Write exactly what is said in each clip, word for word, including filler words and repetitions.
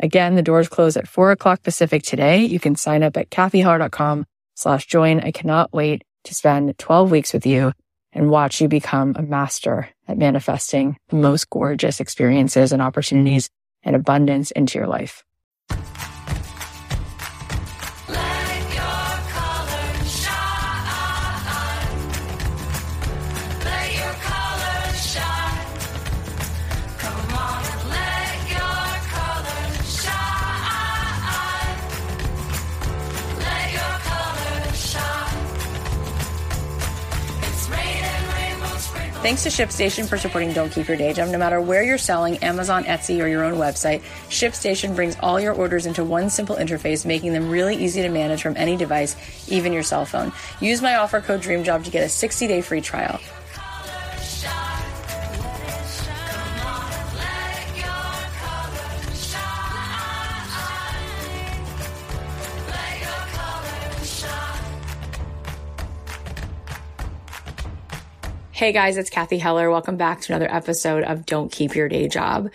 Again, the doors close at four o'clock Pacific today. You can sign up at kathyheller.com slash join. I cannot wait to spend twelve weeks with you and watch you become a master at manifesting the most gorgeous experiences and opportunities and abundance into your life. Thanks to ShipStation for supporting Don't Keep Your Day Job. No matter where you're selling, Amazon, Etsy, or your own website, ShipStation brings all your orders into one simple interface, making them really easy to manage from any device, even your cell phone. Use my offer code DREAMJOB to get a sixty day free trial. Hey guys, it's Kathy Heller. Welcome back to another episode of Don't Keep Your Day Job.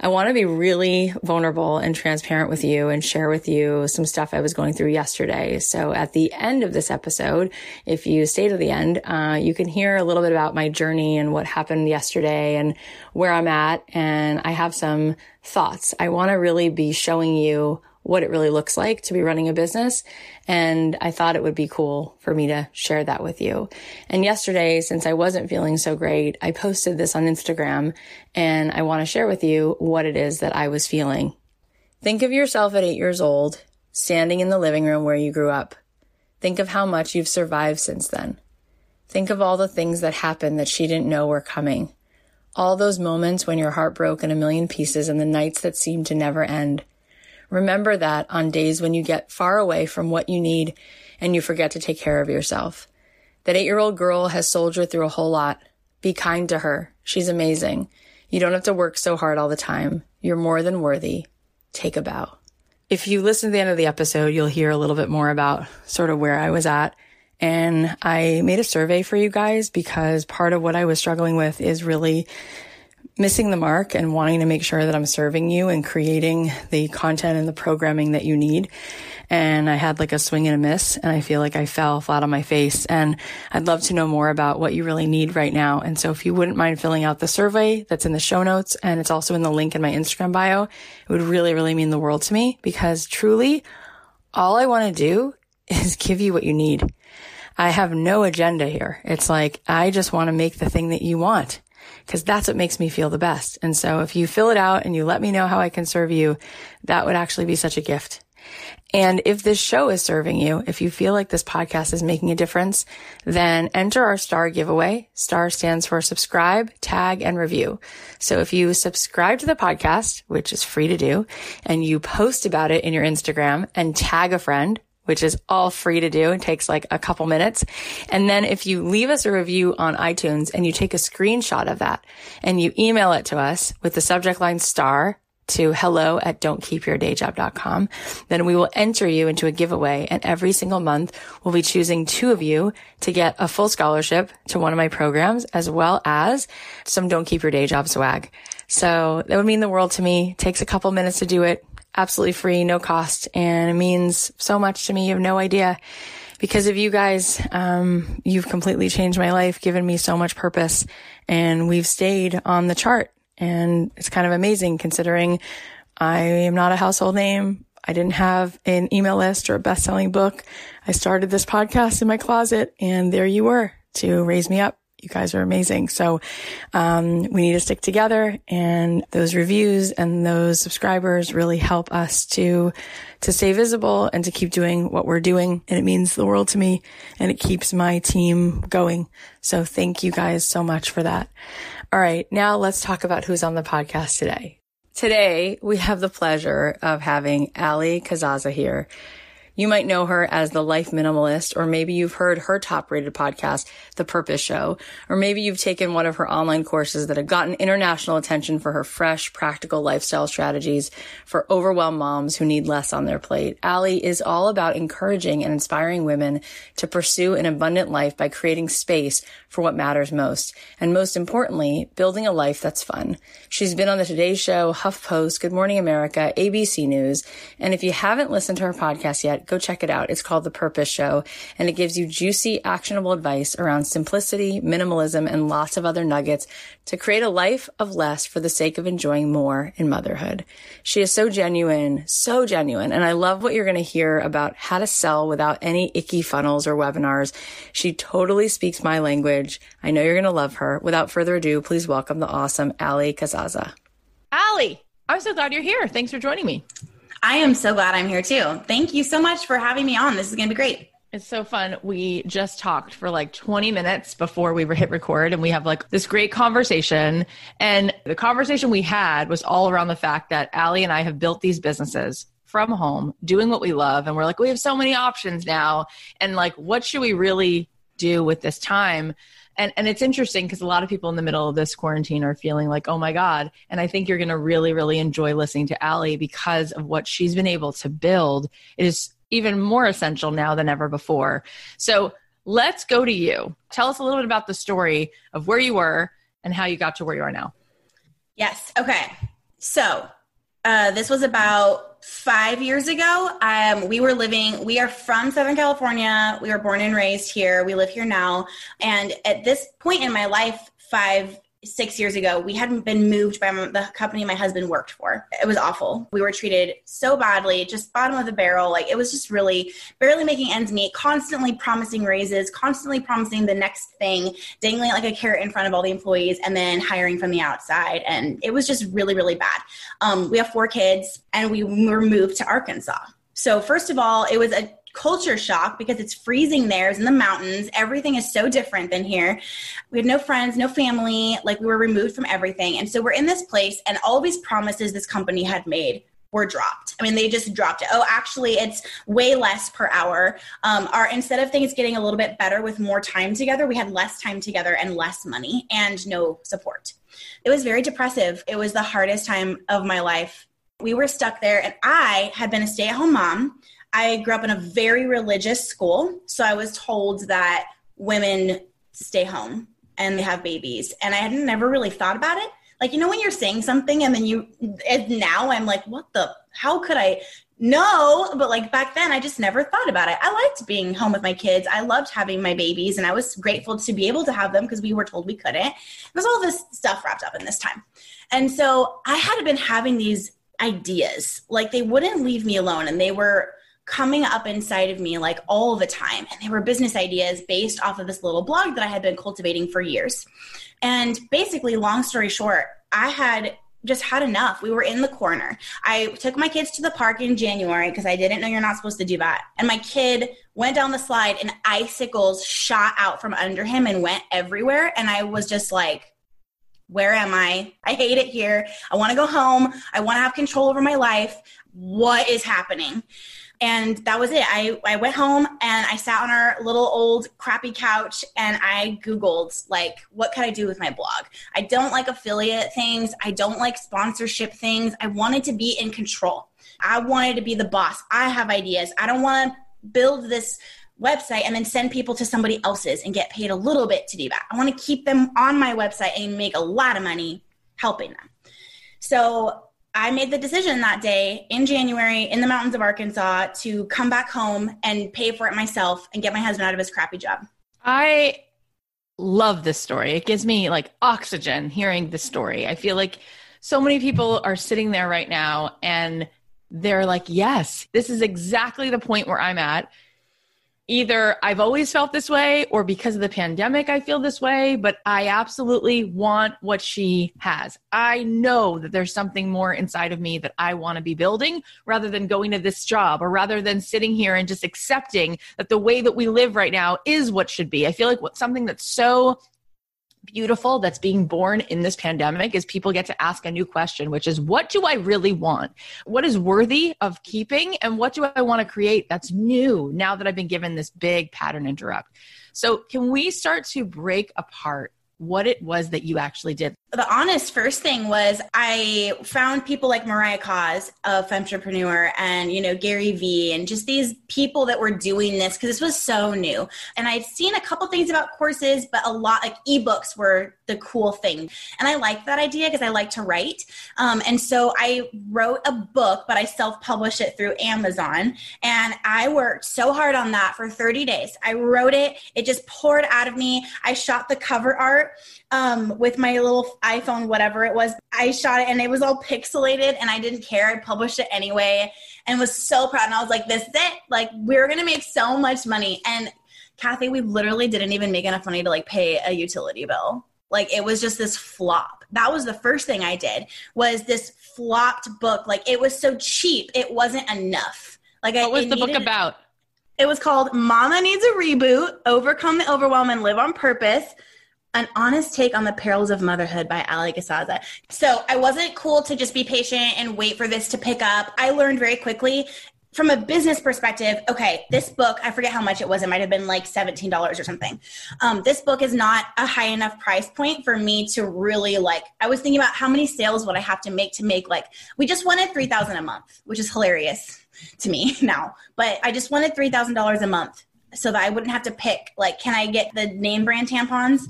I want to be really vulnerable and transparent with you and share with you some stuff I was going through yesterday. So at the end of this episode, if you stay to the end, uh, you can hear a little bit about my journey and what happened yesterday and where I'm at. And I have some thoughts. I want to really be showing you what it really looks like to be running a business. And I thought it would be cool for me to share that with you. And yesterday, since I wasn't feeling so great, I posted this on Instagram, and I want to share with you what it is that I was feeling. Think of yourself at eight years old, standing in the living room where you grew up. Think of how much you've survived since then. Think of all the things that happened that she didn't know were coming. All those moments when your heart broke in a million pieces and the nights that seemed to never end. Remember that on days when you get far away from what you need and you forget to take care of yourself. That eight-year-old girl has soldiered through a whole lot. Be kind to her. She's amazing. You don't have to work so hard all the time. You're more than worthy. Take a bow. If you listen to the end of the episode, you'll hear a little bit more about sort of where I was at. And I made a survey for you guys because part of what I was struggling with is really missing the mark and wanting to make sure that I'm serving you and creating the content and the programming that you need. And I had like a swing and a miss, and I feel like I fell flat on my face. And I'd love to know more about what you really need right now. And so if you wouldn't mind filling out the survey that's in the show notes, and it's also in the link in my Instagram bio, it would really, really mean the world to me, because truly all I want to do is give you what you need. I have no agenda here. It's like, I just want to make the thing that you want, because that's what makes me feel the best. And so if you fill it out and you let me know how I can serve you, that would actually be such a gift. And if this show is serving you, if you feel like this podcast is making a difference, then enter our STAR giveaway. STAR stands for subscribe, tag, and review. So if you subscribe to the podcast, which is free to do, and you post about it in your Instagram and tag a friend, which is all free to do and takes like a couple minutes. And then if you leave us a review on iTunes and you take a screenshot of that and you email it to us with the subject line STAR to hello at don't keep your day job dot com, then we will enter you into a giveaway. And every single month, we'll be choosing two of you to get a full scholarship to one of my programs, as well as some Don't Keep Your Day Job swag. So that would mean the world to me. It takes a couple minutes to do it. Absolutely free, no cost. And it means so much to me. You have no idea. Because of you guys, um, you've completely changed my life, given me so much purpose, and we've stayed on the chart. And it's kind of amazing considering I am not a household name. I didn't have an email list or a best-selling book. I started this podcast in my closet, and there you were to raise me up. You guys are amazing. So um, we need to stick together, and those reviews and those subscribers really help us to to stay visible and to keep doing what we're doing. And it means the world to me, and it keeps my team going. So thank you guys so much for that. All right, now let's talk about who's on the podcast today. Today, we have the pleasure of having Allie Casazza here. You might know her as the Life Minimalist, or maybe you've heard her top-rated podcast, The Purpose Show, or maybe you've taken one of her online courses that have gotten international attention for her fresh, practical lifestyle strategies for overwhelmed moms who need less on their plate. Allie is all about encouraging and inspiring women to pursue an abundant life by creating space for what matters most, and most importantly, building a life that's fun. She's been on the Today Show, HuffPost, Good Morning America, A B C News, and if you haven't listened to her podcast yet, go check it out. It's called The Purpose Show, and it gives you juicy, actionable advice around simplicity, minimalism, and lots of other nuggets to create a life of less for the sake of enjoying more in motherhood. She is so genuine, so genuine, and I love what you're going to hear about how to sell without any icky funnels or webinars. She totally speaks my language. I know you're going to love her. Without further ado, please welcome the awesome Allie Casazza. Allie, I'm so glad you're here. Thanks for joining me. I am so glad I'm here too. Thank you so much for having me on. This is going to be great. It's so fun. We just talked for like twenty minutes before we were hit record, and we have like this great conversation. And the conversation we had was all around the fact that Allie and I have built these businesses from home, doing what we love. And we're like, we have so many options now. And like, what should we really do with this time? And and it's interesting because a lot of people in the middle of this quarantine are feeling like, oh my God. And I think you're going to really, really enjoy listening to Allie because of what she's been able to build. It is even more essential now than ever before. So let's go to you. Tell us a little bit about the story of where you were and how you got to where you are now. Yes. Okay. So uh, this was about five years ago. Um, we were living, we are from Southern California. We were born and raised here. We live here now. And at this point in my life, five, six years ago, we hadn't been moved by the company my husband worked for. It was awful. We were treated so badly, just bottom of the barrel. Like it was just really barely making ends meet, constantly promising raises, constantly promising the next thing, dangling like a carrot in front of all the employees, and then hiring from the outside. And it was just really, really bad. Um, we have four kids, and we were moved to Arkansas. So first of all, it was a culture shock because it's freezing there. It's in the mountains. Everything is so different than here. We had no friends, no family. Like we were removed from everything. And so we're in this place, and all these promises this company had made were dropped. I mean, they just dropped it. Oh, actually, it's way less per hour. Um, our instead of things getting a little bit better with more time together, we had less time together and less money and no support. It was very depressive. It was the hardest time of my life. We were stuck there, and I had been a stay-at-home mom. I grew up in a very religious school, so I was told that women stay home and they have babies. And I had never really thought about it. Like, you know, when you're saying something and then you, and now I'm like, what the, how could I? No, but like back then I just never thought about it. I liked being home with my kids. I loved having my babies, and I was grateful to be able to have them because we were told we couldn't. There's all this stuff wrapped up in this time. And so I had been having these ideas, like they wouldn't leave me alone, and they were coming up inside of me like all the time. And they were business ideas based off of this little blog that I had been cultivating for years. And basically, long story short, I had just had enough. We were in the corner. I took my kids to the park in January because I didn't know you're not supposed to do that. And my kid went down the slide and icicles shot out from under him and went everywhere. And I was just like, where am I? I hate it here. I want to go home. I want to have control over my life. What is happening? And that was it. I, I went home and I sat on our little old crappy couch and I Googled, like, what could I do with my blog? I don't like affiliate things. I don't like sponsorship things. I wanted to be in control. I wanted to be the boss. I have ideas. I don't want to build this website and then send people to somebody else's and get paid a little bit to do that. I want to keep them on my website and make a lot of money helping them. So I made the decision that day in January in the mountains of Arkansas to come back home and pay for it myself and get my husband out of his crappy job. I love this story. It gives me like oxygen hearing this story. I feel like so many people are sitting there right now and they're like, yes, this is exactly the point where I'm at. either I've always felt this way or because of the pandemic, I feel this way, but I absolutely want what she has. I know that there's something more inside of me that I want to be building rather than going to this job or rather than sitting here and just accepting that the way that we live right now is what should be. I feel like what something that's so beautiful that's being born in this pandemic is people get to ask a new question, which is, what do I really want? What is worthy of keeping? And what do I want to create that's new now that I've been given this big pattern interrupt? So can we start to break apart what it was that you actually did? The honest first thing was I found people like Mariah Cause of Femtrepreneur and, you know, Gary V and just these people that were doing this because this was so new. And I'd seen a couple things about courses, but a lot like ebooks were the cool thing. And I liked that idea because I like to write. Um, and so I wrote a book, but I self-published it through Amazon. And I worked so hard on that for thirty days. I wrote it. It just poured out of me. I shot the cover art um, with my little iPhone, whatever it was. I shot it and it was all pixelated and I didn't care. I published it anyway and was so proud. And I was like, this is it. Like, we're going to make so much money. And Kathy, we literally didn't even make enough money to like pay a utility bill. Like, it was just this flop. That was the first thing I did, was this flopped book. Like, it was so cheap. It wasn't enough. Like, what I, was the needed, book about? It was called Mama Needs a Reboot, Overcome the Overwhelm and Live on Purpose, An Honest Take on the Perils of Motherhood by Allie Casazza. So I wasn't cool to just be patient and wait for this to pick up. I learned very quickly from a business perspective, okay, this book, I forget how much it was. It might've been like seventeen dollars or something. Um, this book is not a high enough price point for me to really like, I was thinking about how many sales would I have to make to make like, we just wanted three thousand dollars a month, which is hilarious to me now, but I just wanted three thousand dollars a month so that I wouldn't have to pick, like, can I get the name brand tampons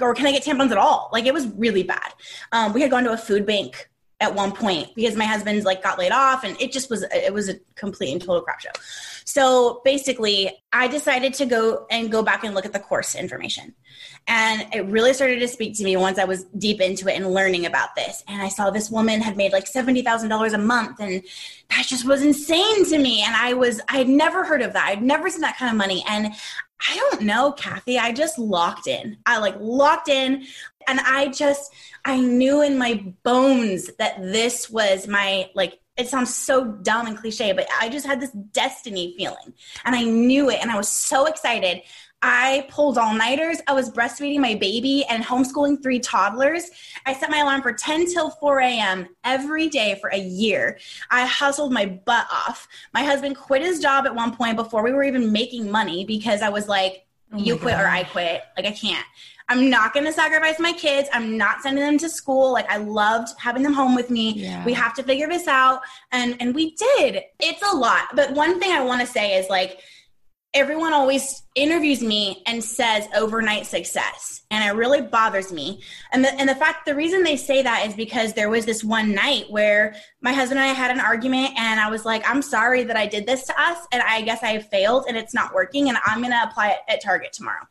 or can I get tampons at all? Like, it was really bad. Um, we had gone to a food bank at one point because my husband's like got laid off and it just was, it was a complete and total crap show. So basically I decided to go and go back and look at the course information. And it really started to speak to me once I was deep into it and learning about this. And I saw this woman had made like seventy thousand dollars a month. And that just was insane to me. And I was, I had never heard of that. I'd never seen that kind of money. And I don't know, Kathy, I just locked in. I like locked in. And I just, I knew in my bones that this was my, like, it sounds so dumb and cliche, but I just had this destiny feeling and I knew it. And I was so excited. I pulled all-nighters. I was breastfeeding my baby and homeschooling three toddlers. I set my alarm for ten till four a.m. every day for a year. I hustled my butt off. My husband quit his job at one point before we were even making money because I was like, oh you quit God. Or I quit. Like, I can't. I'm not going to sacrifice my kids. I'm not sending them to school. Like, I loved having them home with me. Yeah. We have to figure this out. And and we did. It's a lot. But one thing I want to say is, like, everyone always interviews me and says overnight success. And it really bothers me. And the, and the fact, the reason they say that is because there was this one night where my husband and I had an argument and I was like, I'm sorry that I did this to us. And I guess I failed and it's not working. And I'm going to apply it at Target tomorrow.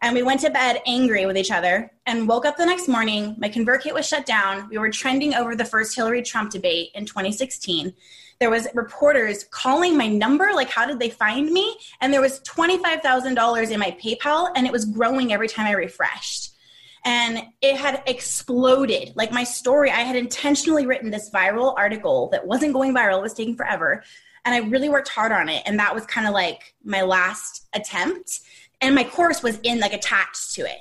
And we went to bed angry with each other and woke up the next morning. My ConvertKit was shut down. We were trending over the first Hillary Trump debate in twenty sixteen. There was reporters calling my number, like, how did they find me? And there was twenty-five thousand dollars in my PayPal, and it was growing every time I refreshed. And it had exploded. Like, my story, I had intentionally written this viral article that wasn't going viral. It was taking forever. And I really worked hard on it. And that was kind of like my last attempt. And my course was in, like, attached to it.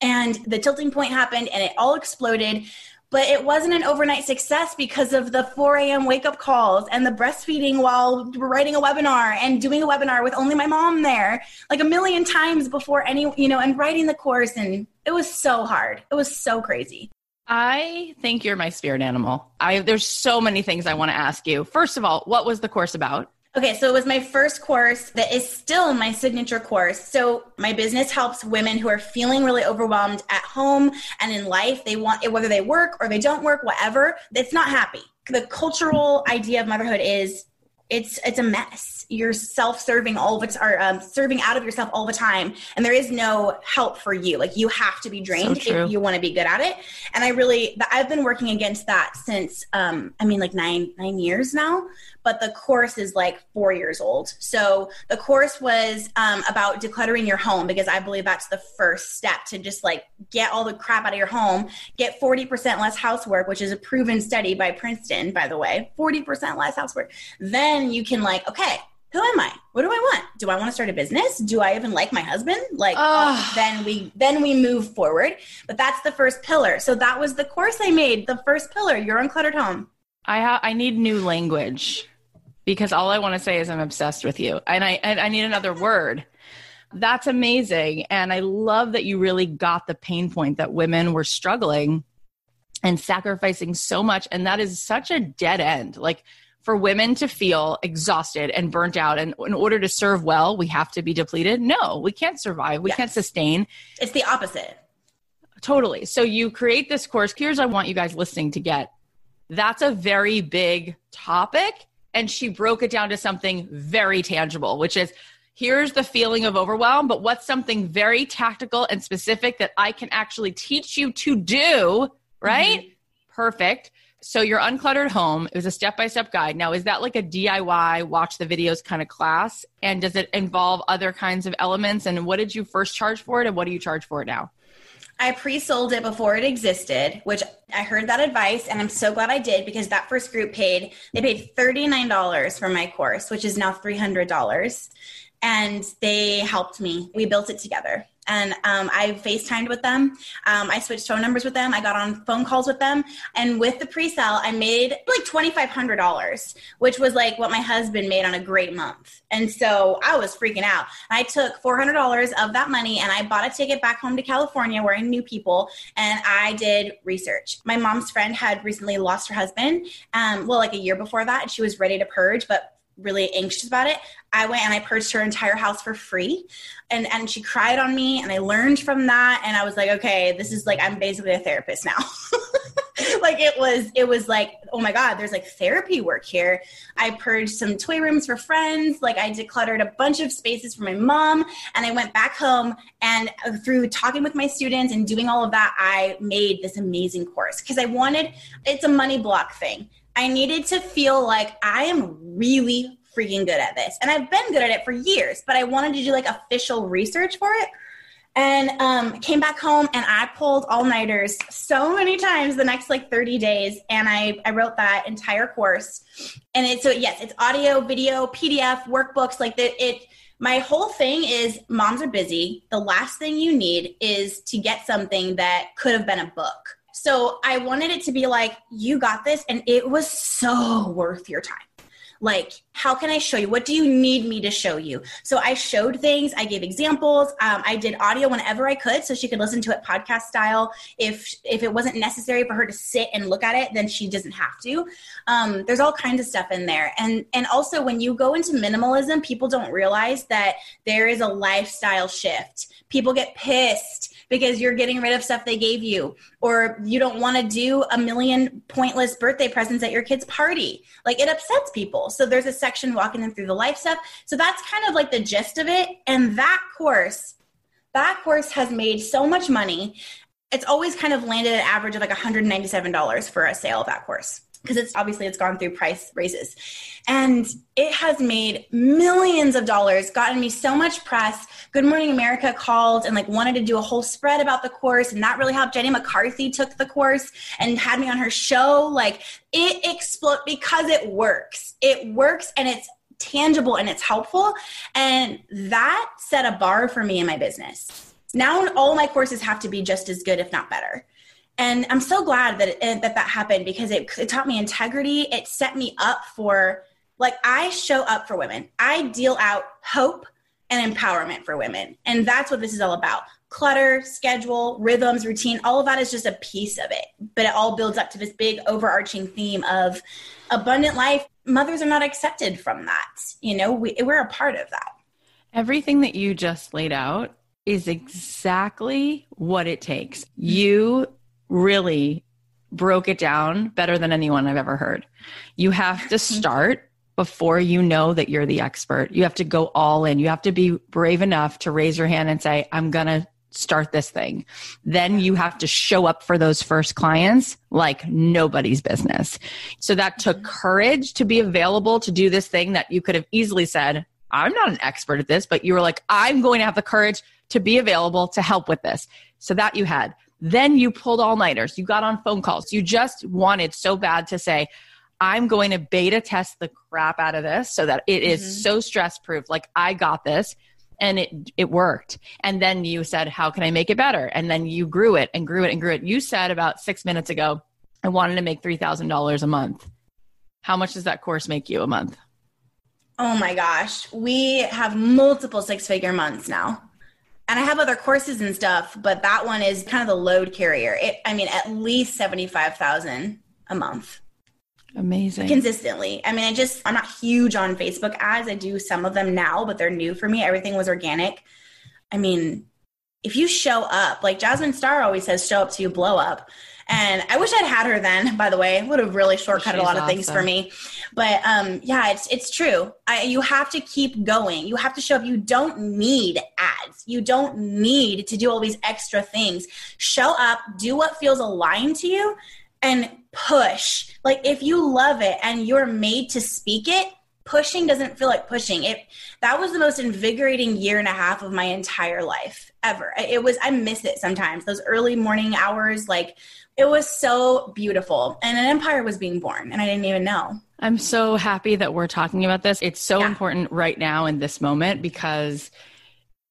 And the tilting point happened and it all exploded. But it wasn't an overnight success because of the four a.m. wake-up calls and the breastfeeding while writing a webinar and doing a webinar with only my mom there, like, a million times before any, you know, and writing the course. And it was so hard. It was so crazy. I think you're my spirit animal. I there's so many things I want to ask you. First of all, what was the course about? Okay, so it was my first course that is still my signature course. So my business helps women who are feeling really overwhelmed at home and in life. They want it, whether they work or they don't work, whatever, it's not happy. The cultural idea of motherhood is it's it's a mess. You're self-serving all the time, um, serving out of yourself all the time, and there is no help for you. Like, you have to be drained so if you want to be good at it. And I really, I've been working against that since, um, I mean, like nine nine years now. But the course is like four years old. So the course was um, about decluttering your home, because I believe that's the first step to just like get all the crap out of your home, get forty percent less housework, which is a proven study by Princeton, by the way, forty percent less housework. Then you can like, okay, who am I? What do I want? Do I want to start a business? Do I even like my husband? Like, oh. then we then we move forward. But that's the first pillar. So that was the course I made. The first pillar, your uncluttered home. I ha- I need new language. Because all I want to say is I'm obsessed with you, and I and I need another word. That's amazing, and I love that you really got the pain point that women were struggling and sacrificing so much, and that is such a dead end. Like, for women to feel exhausted and burnt out, and in order to serve well, we have to be depleted. No, we can't survive. We yes. can't sustain. It's the opposite. Totally. So you create this course. Here's what I want you guys listening to get. That's a very big topic. And she broke it down to something very tangible, which is, here's the feeling of overwhelm, but what's something very tactical and specific that I can actually teach you to do, right? Mm-hmm. Perfect. So your uncluttered home, it was a step-by-step guide. Now, is that like a D I Y, watch the videos kind of class? And does it involve other kinds of elements? And what did you first charge for it? And what do you charge for it now? I pre-sold it before it existed, which I heard that advice, and I'm so glad I did, because that first group paid, they paid thirty-nine dollars for my course, which is now three hundred dollars. And they helped me. We built it together. And um, I FaceTimed with them. Um, I switched phone numbers with them. I got on phone calls with them. And with the pre-sale, I made like twenty-five hundred dollars, which was like what my husband made on a great month. And so I was freaking out. I took four hundred dollars of that money and I bought a ticket back home to California where I knew people. And I did research. My mom's friend had recently lost her husband. Um, well, like a year before that, and she was ready to purge, but really anxious about it. I went and I purged her entire house for free, and, and she cried on me, and I learned from that. And I was like, okay, this is like, I'm basically a therapist now. Like it was, it was like, oh my God, there's like therapy work here. I purged some toy rooms for friends. Like I decluttered a bunch of spaces for my mom, and I went back home, and through talking with my students and doing all of that, I made this amazing course because I wanted, it's a money block thing. I needed to feel like I am really freaking good at this. And I've been good at it for years, but I wanted to do like official research for it. And um, came back home and I pulled all-nighters so many times the next like thirty days. And I, I wrote that entire course. And it's, so yes, it's audio, video, P D F, workbooks. Like the, it, my whole thing is moms are busy. The last thing you need is to get something that could have been a book. So I wanted it to be like, you got this, and it was so worth your time. Like, how can I show you? What do you need me to show you? So I showed things. I gave examples. Um, I did audio whenever I could so she could listen to it podcast style. If if it wasn't necessary for her to sit and look at it, then she doesn't have to. Um, there's all kinds of stuff in there. And, and also, when you go into minimalism, people don't realize that there is a lifestyle shift. People get pissed because you're getting rid of stuff they gave you, or you don't want to do a million pointless birthday presents at your kid's party. Like, it upsets people. So there's a section walking them through the life stuff. So that's kind of like the gist of it. And that course, that course has made so much money. It's always kind of landed an average of like one hundred ninety-seven dollars for a sale of that course, because it's obviously it's gone through price raises, and it has made millions of dollars, gotten me so much press. Good Morning America called and like wanted to do a whole spread about the course, and that really helped. Jenny McCarthy took the course and had me on her show. Like it exploded because it works. It works, and it's tangible, and it's helpful. And that set a bar for me in my business. Now all my courses have to be just as good, if not better. And I'm so glad that it, that, that happened, because it, it taught me integrity. It set me up for, like, I show up for women. I deal out hope and empowerment for women. And that's what this is all about. Clutter, schedule, rhythms, routine, all of that is just a piece of it. But it all builds up to this big overarching theme of abundant life. Mothers are not accepted from that. You know, we, we're a part of that. Everything that you just laid out is exactly what it takes. You really broke it down better than anyone I've ever heard. You have to start before you know that you're the expert. You have to go all in. You have to be brave enough to raise your hand and say, I'm going to start this thing. Then you have to show up for those first clients like nobody's business. So that took courage to be available to do this thing that you could have easily said, I'm not an expert at this, but you were like, I'm going to have the courage to be available to help with this. So that you had. Then you pulled all-nighters. You got on phone calls. You just wanted so bad to say, I'm going to beta test the crap out of this so that it is mm-hmm. so stress-proof. Like, I got this, and it it worked. And then you said, how can I make it better? And then you grew it and grew it and grew it. You said about six minutes ago, I wanted to make three thousand dollars a month. How much does that course make you a month? Oh my gosh. We have multiple six-figure months now. And I have other courses and stuff, but that one is kind of the load carrier. It, I mean, at least seventy-five thousand dollars a month. Amazing. Consistently. I mean, I just, I'm not huge on Facebook ads. I do some of them now, but they're new for me. Everything was organic. I mean, if you show up, like Jasmine Starr always says, show up till you blow up. And I wish I'd had her then, by the way, would have really shortcut a lot awesome. of things for me. But um, yeah, it's, it's true. I, you have to keep going. You have to show up. You don't need ads. You don't need to do all these extra things. Show up, do what feels aligned to you, and push. Like, if you love it and you're made to speak it, pushing doesn't feel like pushing. It that was the most invigorating year and a half of my entire life ever. It was, I miss it sometimes. Those early morning hours, like, it was so beautiful. And an empire was being born, and I didn't even know. I'm so happy that we're talking about this. It's so yeah. important right now in this moment, because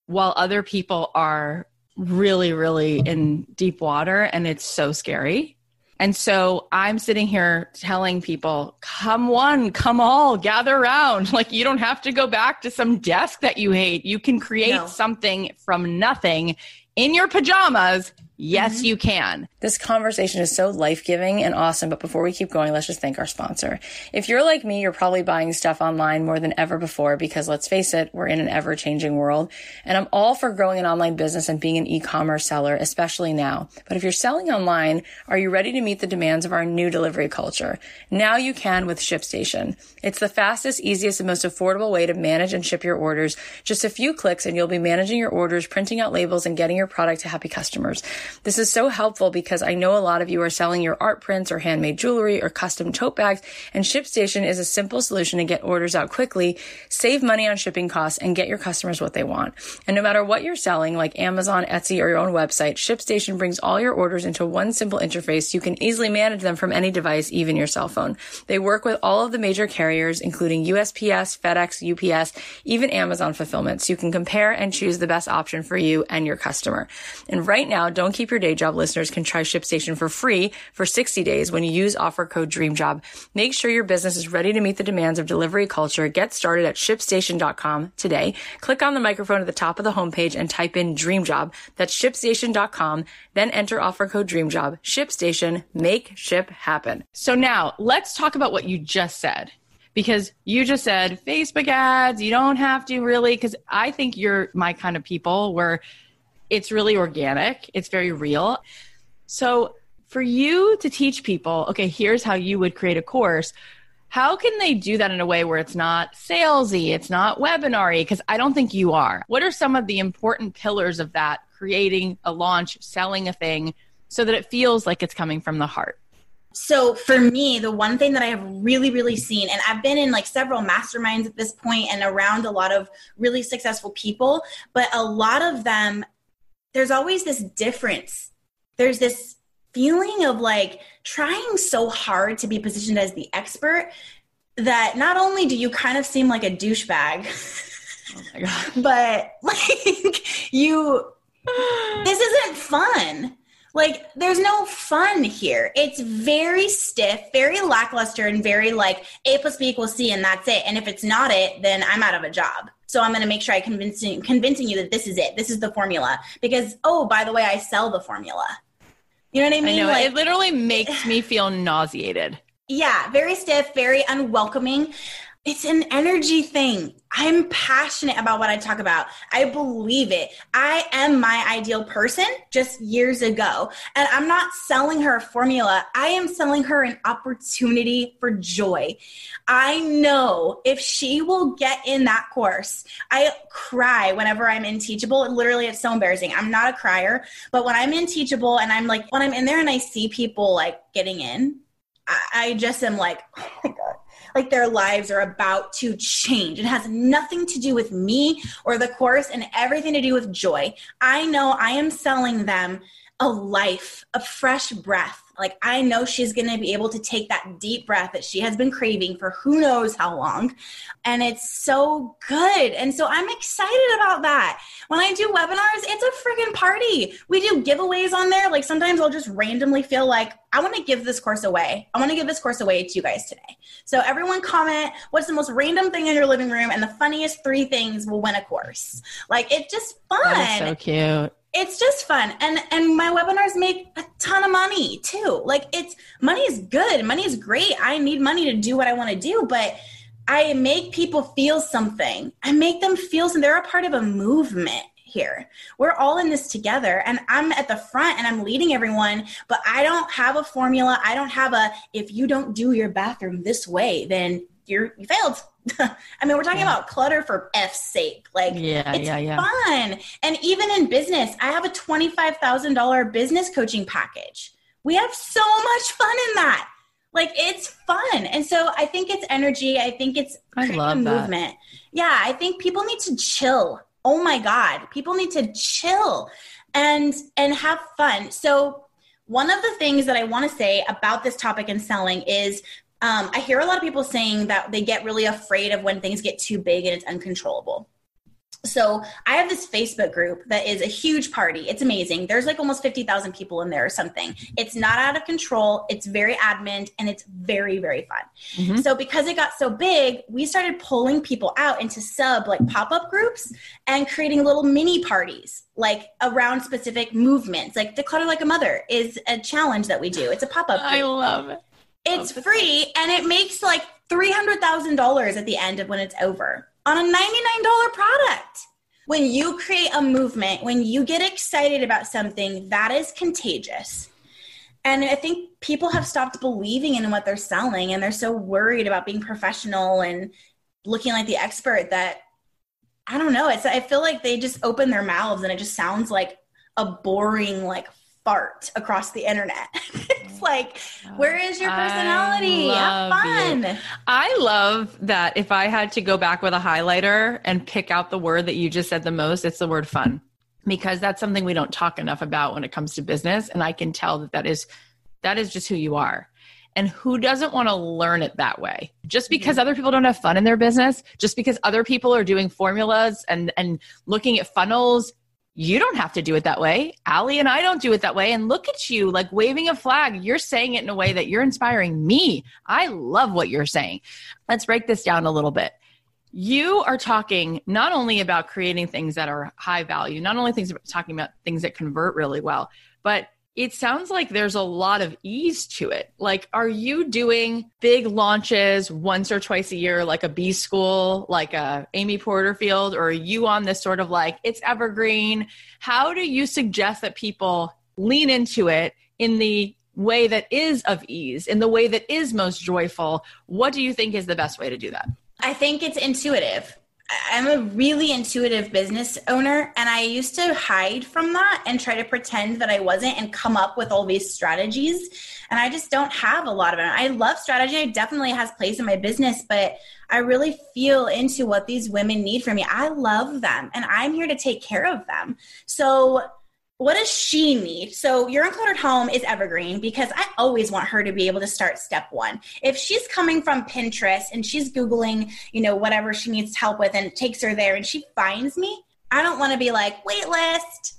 while other people are really, really in deep water and it's so scary. And so I'm sitting here telling people, come one, come all, gather around. Like, you don't have to go back to some desk that you hate. You can create no. something from nothing in your pajamas. Yes, mm-hmm. you can. This conversation is so life-giving and awesome. But before we keep going, let's just thank our sponsor. If you're like me, you're probably buying stuff online more than ever before, because let's face it, we're in an ever-changing world. And I'm all for growing an online business and being an e-commerce seller, especially now. But if you're selling online, are you ready to meet the demands of our new delivery culture? Now you can with ShipStation. It's the fastest, easiest, and most affordable way to manage and ship your orders. Just a few clicks and you'll be managing your orders, printing out labels, and getting your product to happy customers. This is so helpful because I know a lot of you are selling your art prints or handmade jewelry or custom tote bags, and ShipStation is a simple solution to get orders out quickly, save money on shipping costs, and get your customers what they want. And no matter what you're selling, like Amazon, Etsy, or your own website, ShipStation brings all your orders into one simple interface. You can easily manage them from any device, even your cell phone. They work with all of the major carriers, including U S P S, FedEx, U P S, even Amazon Fulfillment, so you can compare and choose the best option for you and your customer. And right now, Don't Keep Keep Your Day Job listeners can try ShipStation for free for sixty days when you use offer code DREAMJOB. Make sure your business is ready to meet the demands of delivery culture. Get started at ShipStation dot com today. Click on the microphone at the top of the homepage and type in DREAMJOB. That's ShipStation dot com. Then enter offer code DREAMJOB. ShipStation, make ship happen. So now let's talk about what you just said. Because you just said Facebook ads, you don't have to really, because I think you're my kind of people where it's really organic. It's very real. So for you to teach people, okay, here's how you would create a course. How can they do that in a way where it's not salesy, it's not webinar-y? Because I don't think you are. What are some of the important pillars of that, creating a launch, selling a thing, so that it feels like it's coming from the heart? So for me, the one thing that I have really, really seen, and I've been in like several masterminds at this point and around a lot of really successful people, but a lot of them, there's always this difference. There's this feeling of like trying so hard to be positioned as the expert that not only do you kind of seem like a douchebag, oh my God. But like you, this isn't fun. Like, there's no fun here. It's very stiff, very lackluster, and very like A plus B equals C and that's it. And if it's not it, then I'm out of a job. So I'm going to make sure I convince you, convincing you that this is it. This is the formula because, oh, by the way, I sell the formula. You know what I mean? I know. Like, it literally makes me feel nauseated. Yeah. Very stiff, very unwelcoming. It's an energy thing. I'm passionate about what I talk about. I believe it. I am my ideal person just years ago. And I'm not selling her a formula. I am selling her an opportunity for joy. I know if she will get in that course, I cry whenever I'm in Teachable. Literally, it's so embarrassing. I'm not a crier, but when I'm in Teachable and I'm like, when I'm in there and I see people like getting in, I, I just am like, oh my God. Like their lives are about to change. It has nothing to do with me or the course and everything to do with joy. I know I am selling them a life, a fresh breath. Like I know she's going to be able to take that deep breath that she has been craving for who knows how long. And it's so good. And so I'm excited about that. When I do webinars, it's a freaking party. We do giveaways on there. Like sometimes I'll just randomly feel like I want to give this course away. I want to give this course away to you guys today. So everyone comment what's the most random thing in your living room and the funniest three things will win a course. Like it's just fun. That is so cute. It's just fun. And and my webinars make a ton of money too. Like it's, money is good. Money is great. I need money to do what I want to do, but I make people feel something. I make them feel something. They're a part of a movement here. We're all in this together and I'm at the front and I'm leading everyone, but I don't have a formula. I don't have a, if you don't do your bathroom this way, then you're, you failed. I mean, we're talking yeah. about clutter for F's sake. Like, yeah, it's yeah, yeah. fun. And even in business, I have a twenty-five thousand dollars business coaching package. We have so much fun in that. Like, it's fun. And so I think it's energy. I think it's I love a movement. That. Yeah, I think people need to chill. Oh, my God. People need to chill and and have fun. So one of the things that I want to say about this topic in selling is – Um, I hear a lot of people saying that they get really afraid of when things get too big and it's uncontrollable. So I have this Facebook group that is a huge party. It's amazing. There's like almost fifty thousand people in there or something. It's not out of control. It's very admin and it's very, very fun. Mm-hmm. So because it got so big, we started pulling people out into sub like pop-up groups and creating little mini parties like around specific movements. Like Declutter Like a Mother is a challenge that we do. It's a pop-up group. I love it. It's free and it makes like three hundred thousand dollars at the end of when it's over on a ninety-nine dollars product. When you create a movement, when you get excited about something, that is contagious. And I think people have stopped believing in what they're selling and they're so worried about being professional and looking like the expert that, I don't know, it's, I feel like they just open their mouths and it just sounds like a boring like fart across the internet. It's like, where is your personality? Have fun. You. I love that. If I had to go back with a highlighter and pick out the word that you just said the most, it's the word fun, because that's something we don't talk enough about when it comes to business. And I can tell that that is, that is just who you are. And who doesn't want to learn it that way? Just because mm-hmm. other people don't have fun in their business, just because other people are doing formulas and, and looking at funnels, you don't have to do it that way. Allie and I don't do it that way. And look at you, like waving a flag. You're saying it in a way that you're inspiring me. I love what you're saying. Let's break this down a little bit. You are talking not only about creating things that are high value, not only things talking about things that convert really well, but it sounds like there's a lot of ease to it. Like, are you doing big launches once or twice a year, like a B School, like a Amy Porterfield, or are you on this sort of like, it's evergreen? How do you suggest that people lean into it in the way that is of ease, in the way that is most joyful? What do you think is the best way to do that? I think it's intuitive. I'm a really intuitive business owner, and I used to hide from that and try to pretend that I wasn't and come up with all these strategies, and I just don't have a lot of them. I love strategy. It definitely has place in my business, but I really feel into what these women need from me. I love them, and I'm here to take care of them. So what does she need? So Your Uncluttered Home is evergreen because I always want her to be able to start step one. If she's coming from Pinterest and she's Googling, you know, whatever she needs help with and it takes her there and she finds me, I don't want to be like, wait list.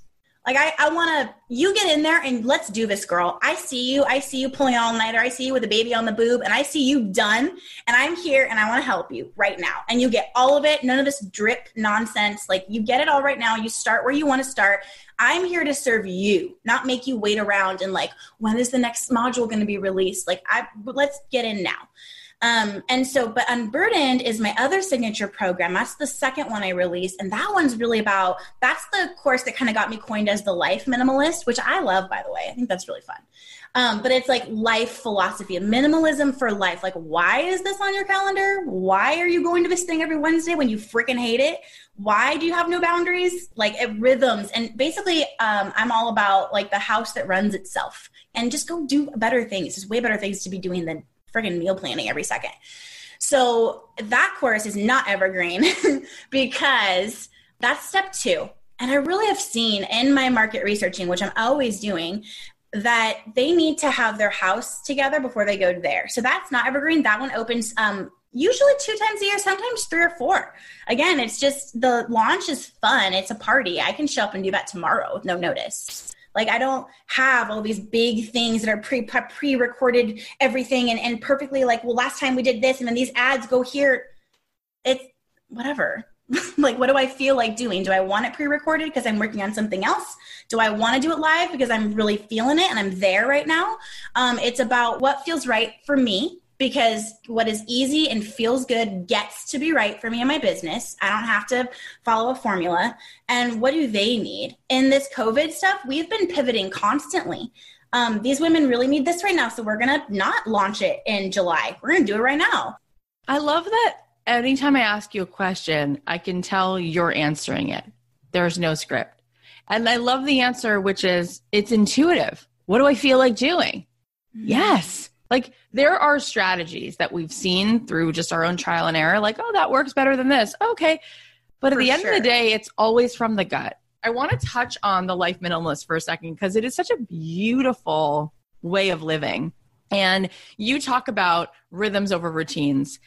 Like I, I want to, you get in there and let's do this, girl. I see you. I see you pulling all nighter. I see you with a baby on the boob and I see you done and I'm here and I want to help you right now. And you get all of it. None of this drip nonsense. Like you get it all right now. You start where you want to start. I'm here to serve you, not make you wait around and like, when is the next module going to be released? Like, I let's get in now. Um, and so, but Unburdened is my other signature program. That's the second one I released. And that one's really about, that's the course that kind of got me coined as the Life Minimalist, which I love, by the way. I think that's really fun. Um, but it's like life philosophy, minimalism for life. Like, why is this on your calendar? Why are you going to this thing every Wednesday when you freaking hate it? Why do you have no boundaries? Like, it rhythms. And basically, um, I'm all about like the house that runs itself, and just go do better things. There's way better things to be doing than friggin' meal planning every second. So that course is not evergreen because that's step two. And I really have seen in my market researching, which I'm always doing, that they need to have their house together before they go there. So that's not evergreen. That one opens um, usually two times a year, sometimes three or four. Again, it's just the launch is fun. It's a party. I can show up and do that tomorrow with no notice. Like, I don't have all these big things that are pre pre-recorded everything and, and perfectly like, well, last time we did this and then these ads go here. It's whatever. Like, what do I feel like doing? Do I want it pre-recorded because I'm working on something else? Do I want to do it live because I'm really feeling it and I'm there right now? Um, it's about what feels right for me, because what is easy and feels good gets to be right for me and my business. I don't have to follow a formula. And what do they need? In this COVID stuff, we've been pivoting constantly. Um, these women really need this right now. So we're going to not launch it in July. We're going to do it right now. I love that. Anytime I ask you a question, I can tell you're answering it. There's no script. And I love the answer, which is it's intuitive. What do I feel like doing? Mm-hmm. Yes. Like, there are strategies that we've seen through just our own trial and error. Like, oh, that works better than this. Okay. But at for the end sure. of the day, it's always from the gut. I want to touch on the Life Minimalist for a second, because it is such a beautiful way of living. And you talk about rhythms over routines.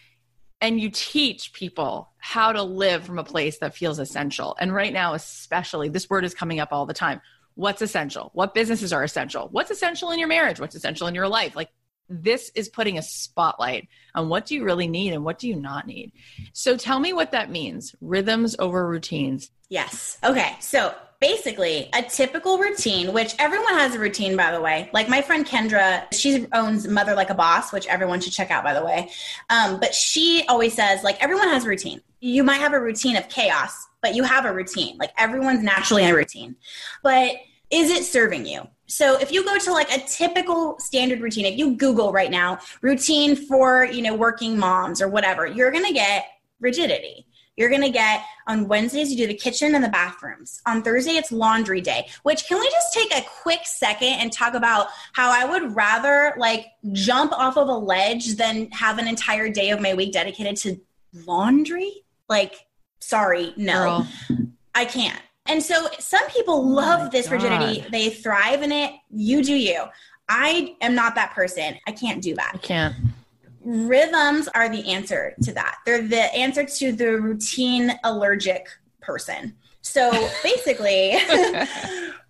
And you teach people how to live from a place that feels essential. And right now, especially, this word is coming up all the time. What's essential? What businesses are essential? What's essential in your marriage? What's essential in your life? Like, this is putting a spotlight on what do you really need and what do you not need. So tell me what that means. Rhythms over routines. Yes. Okay. So basically, a typical routine, which everyone has a routine, by the way. Like, my friend Kendra, she owns Mother Like a Boss, which everyone should check out, by the way. Um, but she always says, like, everyone has a routine. You might have a routine of chaos, but you have a routine. Like, everyone's naturally in a routine. But is it serving you? So if you go to like a typical standard routine, if you Google right now, routine for, you know, working moms or whatever, you're going to get rigidity. You're going to get, on Wednesdays, you do the kitchen and the bathrooms. On Thursday, it's laundry day, which, can we just take a quick second and talk about how I would rather like jump off of a ledge than have an entire day of my week dedicated to laundry? Like, sorry, no, girl. I can't. And so some people love oh this God. rigidity. They thrive in it. You do you. I am not that person. I can't do that. I can't. Rhythms are the answer to that. They're the answer to the routine allergic person. So basically,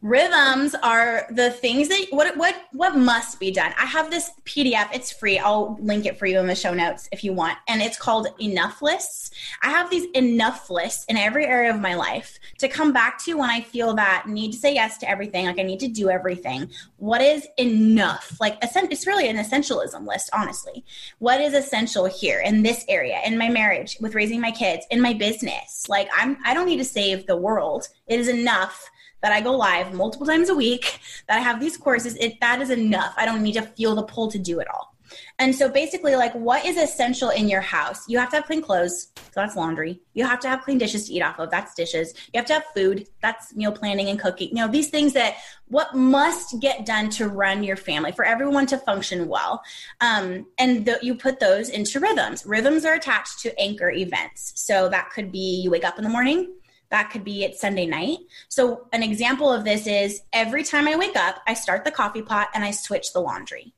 rhythms are the things that, what what what must be done. I have this P D F. It's free. I'll link it for you in the show notes if you want. And it's called Enough Lists. I have these enough lists in every area of my life to come back to when I feel that need to say yes to everything. Like, I need to do everything. What is enough? Like, it's really an essentialism list, honestly. What is essential here in this area, in my marriage, with raising my kids, in my business? Like, I'm, I don't need to save the world. It is enough that I go live multiple times a week, that I have these courses. It, that is enough. I don't need to feel the pull to do it all. And so basically, like, what is essential in your house? You have to have clean clothes. So that's laundry. You have to have clean dishes to eat off of. That's dishes. You have to have food. That's meal planning and cooking. You know, these things that what must get done to run your family, for everyone to function well. Um, and th- you put those into rhythms. Rhythms are attached to anchor events. So that could be you wake up in the morning. That could be at Sunday night. So an example of this is every time I wake up, I start the coffee pot and I switch the laundry.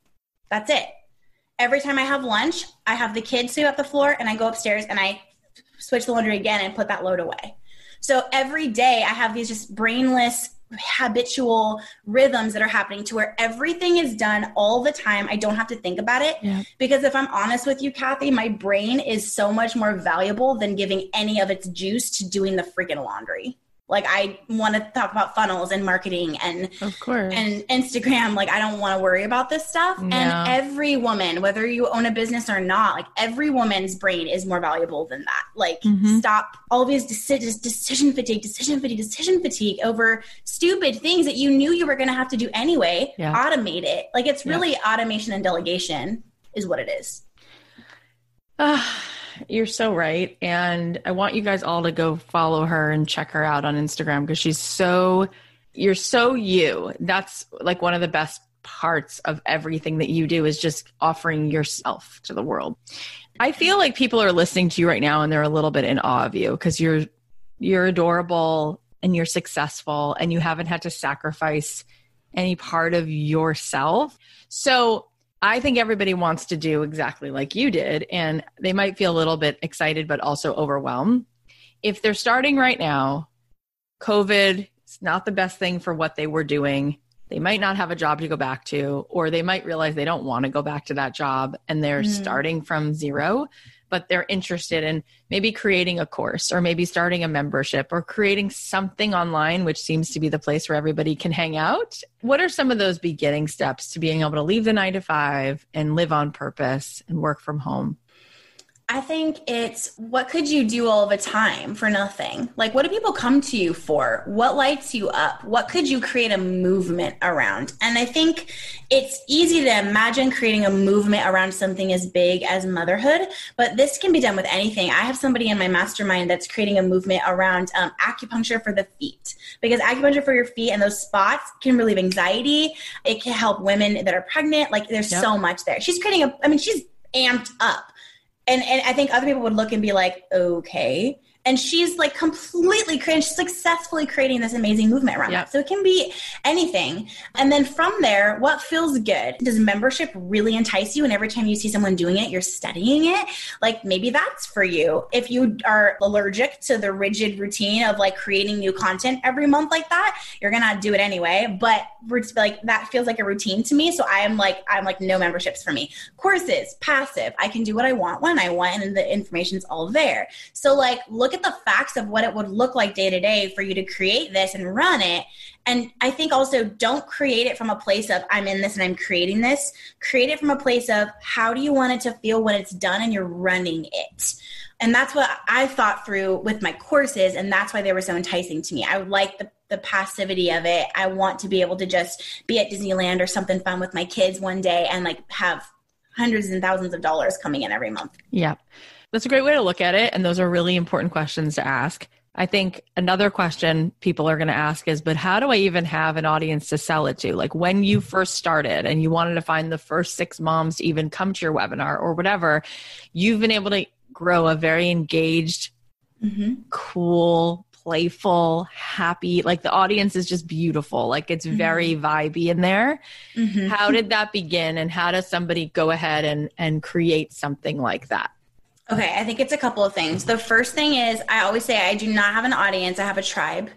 That's it. Every time I have lunch, I have the kids sweep up the floor and I go upstairs and I switch the laundry again and put that load away. So every day I have these just brainless, habitual rhythms that are happening to where everything is done all the time. I don't have to think about it. Yeah. Because if I'm honest with you, Kathy, my brain is so much more valuable than giving any of its juice to doing the freaking laundry. Like, I want to talk about funnels and marketing and of course and Instagram. Like, I don't want to worry about this stuff. No. And every woman, whether you own a business or not, like every woman's brain is more valuable than that. Like, mm-hmm. stop all these decisions, decision fatigue, decision fatigue, decision fatigue over stupid things that you knew you were going to have to do anyway. Yeah. Automate it. Like, it's really yeah. automation and delegation is what it is. Uh, you're so right. And I want you guys all to go follow her and check her out on Instagram, because she's so, you're so you. That's like one of the best parts of everything that you do, is just offering yourself to the world. I feel like people are listening to you right now and they're a little bit in awe of you, because you're, you're adorable and you're successful and you haven't had to sacrifice any part of yourself. So I think everybody wants to do exactly like you did, and they might feel a little bit excited, but also overwhelmed. If they're starting right now, COVID is not the best thing for what they were doing. They might not have a job to go back to, or they might realize they don't want to go back to that job and they're mm-hmm. starting from zero, but they're interested in maybe creating a course, or maybe starting a membership, or creating something online, which seems to be the place where everybody can hang out. What are some of those beginning steps to being able to leave the nine to five and live on purpose and work from home? I think it's, what could you do all the time for nothing? Like, what do people come to you for? What lights you up? What could you create a movement around? And I think it's easy to imagine creating a movement around something as big as motherhood, but this can be done with anything. I have somebody in my mastermind that's creating a movement around um, acupuncture for the feet, because acupuncture for your feet and those spots can relieve anxiety. It can help women that are pregnant. Like, there's yep. so much there. She's creating a, I mean, she's amped up. And and I think other people would look and be like, okay. And she's like completely creating, she's successfully creating this amazing movement around yep. it. So it can be anything. And then from there, what feels good? Does membership really entice you? And every time you see someone doing it, you're studying it. Like, maybe that's for you. If you are allergic to the rigid routine of like creating new content every month like that, you're going to do it anyway. But like, that feels like a routine to me. So I'm like, I'm like, no memberships for me. Courses, passive. I can do what I want when I want. And the information's all there. So like, look at the facts of what it would look like day to day for you to create this and run it. And I think also, don't create it from a place of I'm in this and I'm creating this. Create it from a place of how do you want it to feel when it's done and you're running it. And that's what I thought through with my courses. And that's why they were so enticing to me. I like the the passivity of it. I want to be able to just be at Disneyland or something fun with my kids one day and like have hundreds and thousands of dollars coming in every month. Yeah. That's a great way to look at it. And those are really important questions to ask. I think another question people are going to ask is, but how do I even have an audience to sell it to? Like, when you first started and you wanted to find the first six moms to even come to your webinar or whatever, you've been able to grow a very engaged, mm-hmm. cool, playful, happy, like the audience is just beautiful. Like, it's mm-hmm. very vibey in there. Mm-hmm. How did that begin? And how does somebody go ahead and, and create something like that? Okay, I think it's a couple of things. The first thing is, I always say I do not have an audience. I have a tribe,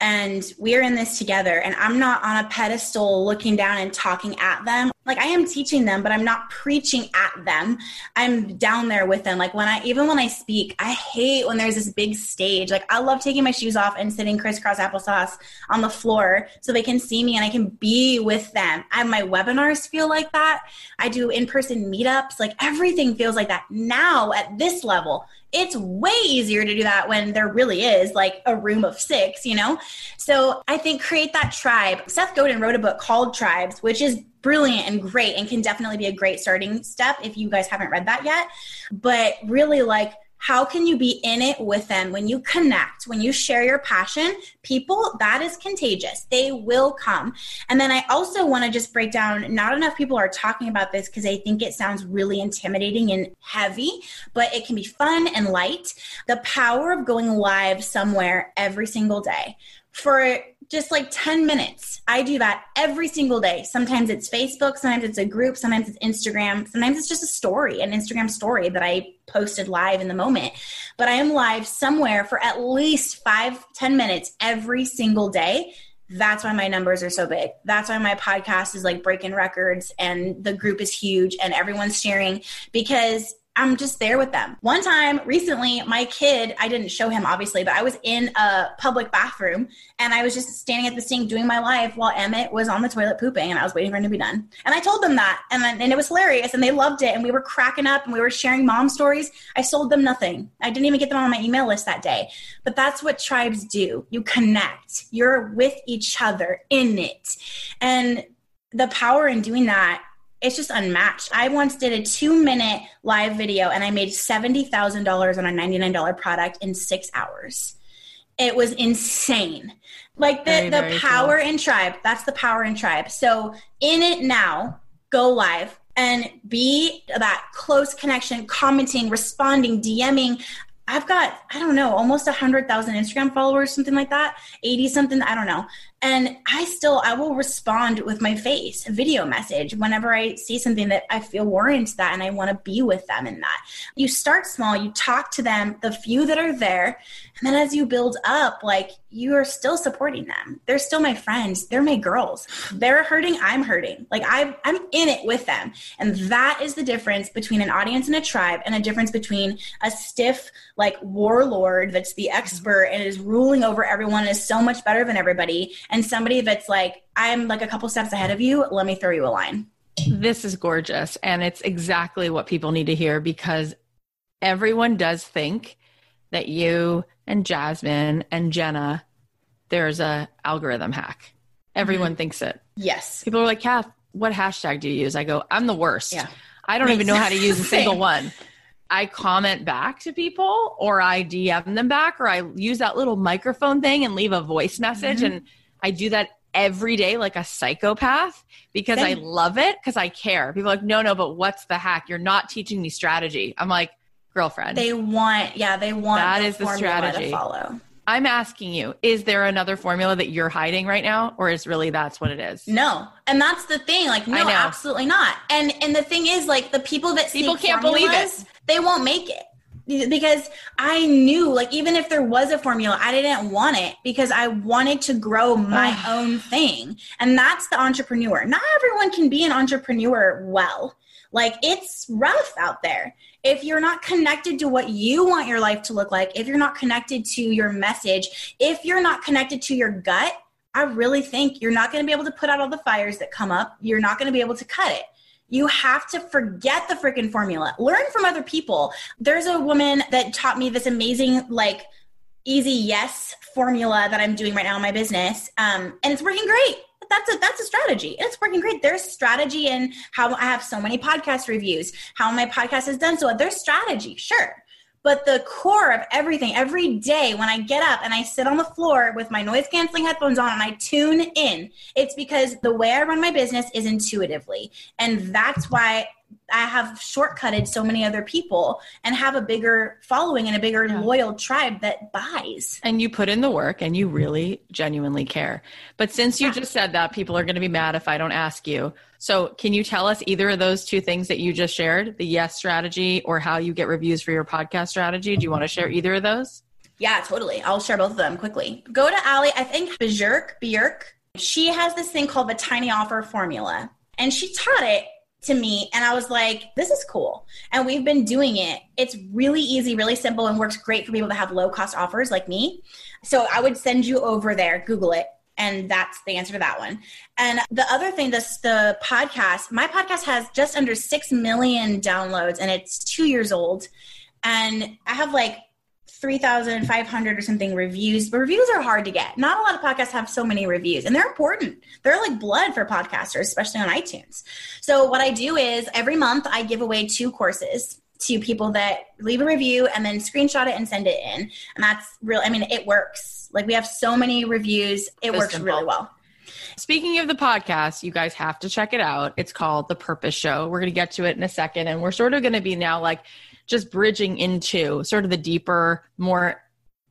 and we are in this together, and I'm not on a pedestal looking down and talking at them. Like, I am teaching them, but I'm not preaching at them. I'm down there with them. Like, when I, even when I speak, I hate when there's this big stage. Like, I love taking my shoes off and sitting crisscross applesauce on the floor so they can see me and I can be with them. And my webinars feel like that. I do in-person meetups. Like, everything feels like that now at this level. It's way easier to do that when there really is like a room of six, you know? So I think create that tribe. Seth Godin wrote a book called Tribes, which is brilliant and great and can definitely be a great starting step if you guys haven't read that yet. But really, like, how can you be in it with them? When you connect, when you share your passion, people, that is contagious. They will come. And then I also want to just break down, not enough people are talking about this because I think it sounds really intimidating and heavy, but it can be fun and light. The power of going live somewhere every single day for just like ten minutes. I do that every single day. Sometimes it's Facebook, sometimes it's a group, sometimes it's Instagram, sometimes it's just a story, an Instagram story that I posted live in the moment. But I am live somewhere for at least five, ten minutes every single day. That's why my numbers are so big. That's why my podcast is like breaking records and the group is huge and everyone's sharing, because I'm just there with them. One time recently, my kid, I didn't show him obviously, but I was in a public bathroom and I was just standing at the sink doing my life while Emmett was on the toilet pooping and I was waiting for him to be done. And I told them that and then, and it was hilarious and they loved it and we were cracking up and we were sharing mom stories. I sold them nothing. I didn't even get them on my email list that day, but that's what tribes do. You connect, you're with each other in it. And the power in doing that, it's just unmatched. I once did a two-minute live video and I made seventy thousand dollars on a ninety-nine dollars product in six hours. It was insane. Like the, very, the very power cool. in tribe, that's the power in tribe. So in it now, go live and be that close connection, commenting, responding, DMing. I've got, I don't know, almost one hundred thousand Instagram followers, something like that, eighty something, I don't know. And I still, I will respond with my face, a video message, whenever I see something that I feel warrants that and I want to be with them in that. You start small, you talk to them, the few that are there. And then as you build up, like you are still supporting them. They're still my friends. They're my girls. They're hurting. I'm hurting. Like I've, I'm in it with them. And that is the difference between an audience and a tribe and a difference between a stiff like warlord that's the expert and is ruling over everyone and is so much better than everybody. And somebody that's like, I'm like a couple steps ahead of you. Let me throw you a line. This is gorgeous. And it's exactly what people need to hear because everyone does think that you and Jasmine and Jenna, there's a algorithm hack. Everyone mm-hmm. thinks it. Yes. People are like, Kath, what hashtag do you use? I go, I'm the worst. Yeah. I don't even know how to use a single one. I comment back to people or I D M them back or I use that little microphone thing and leave a voice message mm-hmm. and I do that every day like a psychopath because Same. I love it because I care. People are like, no, no, but what's the hack? You're not teaching me strategy. I'm like, girlfriend. They want, yeah, they want that is the strategy to follow. I'm asking you, is there another formula that you're hiding right now? Or is really that's what it is? No. And that's the thing. Like, no, absolutely not. And and the thing is like the people that people can't formulas, believe it. They won't make it. Because I knew, like, even if there was a formula, I didn't want it because I wanted to grow my own thing. And that's the entrepreneur. Not everyone can be an entrepreneur well. Like, it's rough out there. If you're not connected to what you want your life to look like, if you're not connected to your message, if you're not connected to your gut, I really think you're not going to be able to put out all the fires that come up. You're not going to be able to cut it. You have to forget the freaking formula. Learn from other people. There's a woman that taught me this amazing, like, easy yes formula that I'm doing right now in my business. Um, and it's working great. That's a, that's a strategy. It's working great. There's strategy in how I have so many podcast reviews, how my podcast is done. So there's strategy, sure. But the core of everything, every day when I get up and I sit on the floor with my noise canceling headphones on and I tune in, it's because the way I run my business is intuitively. And that's why I have shortcutted so many other people and have a bigger following and a bigger yeah. loyal tribe that buys. And you put in the work and you really genuinely care. But since you yeah. just said that, people are going to be mad if I don't ask you. So can you tell us either of those two things that you just shared, the yes strategy or how you get reviews for your podcast strategy? Do you want to share either of those? Yeah, totally. I'll share both of them quickly. Go to Allie, I think Bjerk, Bjerk. She has this thing called the tiny offer formula and she taught it to me. And I was like, this is cool. And we've been doing it. It's really easy, really simple, and works great for people that have low cost offers like me. So I would send you over there, Google it. And that's the answer to that one. And the other thing, this, the podcast, my podcast has just under six million downloads and it's two years old. And I have like three thousand five hundred or something reviews, but reviews are hard to get. Not a lot of podcasts have so many reviews and they're important. They're like blood for podcasters, especially on iTunes. So what I do is every month I give away two courses to people that leave a review and then screenshot it and send it in. And that's real. I mean, it works. Like we have so many reviews. It works really well. Speaking of the podcast, you guys have to check it out. It's called The Purpose Show. We're going to get to it in a second. And we're sort of going to be now like just bridging into sort of the deeper, more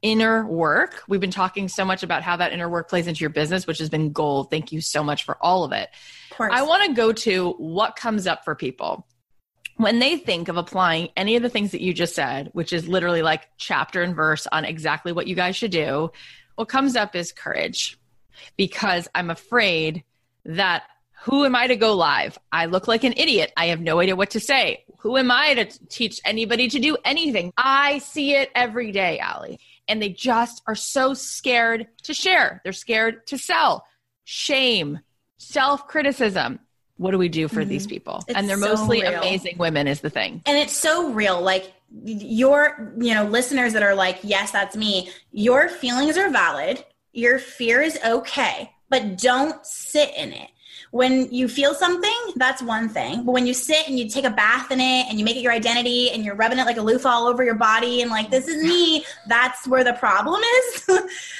inner work. We've been talking so much about how that inner work plays into your business, which has been gold. Thank you so much for all of it. Of course. I want to go to what comes up for people when they think of applying any of the things that you just said, which is literally like chapter and verse on exactly what you guys should do. What comes up is courage. Because I'm afraid that who am I to go live? I look like an idiot. I have no idea what to say. who am I to teach anybody to do anything? I see it every day, Allie. And they just are so scared to share. They're scared to sell. Shame, self-criticism. What do we do for mm-hmm. these people? It's and they're so mostly real. Amazing women is the thing. And it's so real. Like your, you know, listeners that are like, yes, that's me. Your feelings are valid. Your fear is okay, but don't sit in it. When you feel something, that's one thing. But when you sit and you take a bath in it and you make it your identity and you're rubbing it like a loofah all over your body and like, this is me, that's where the problem is.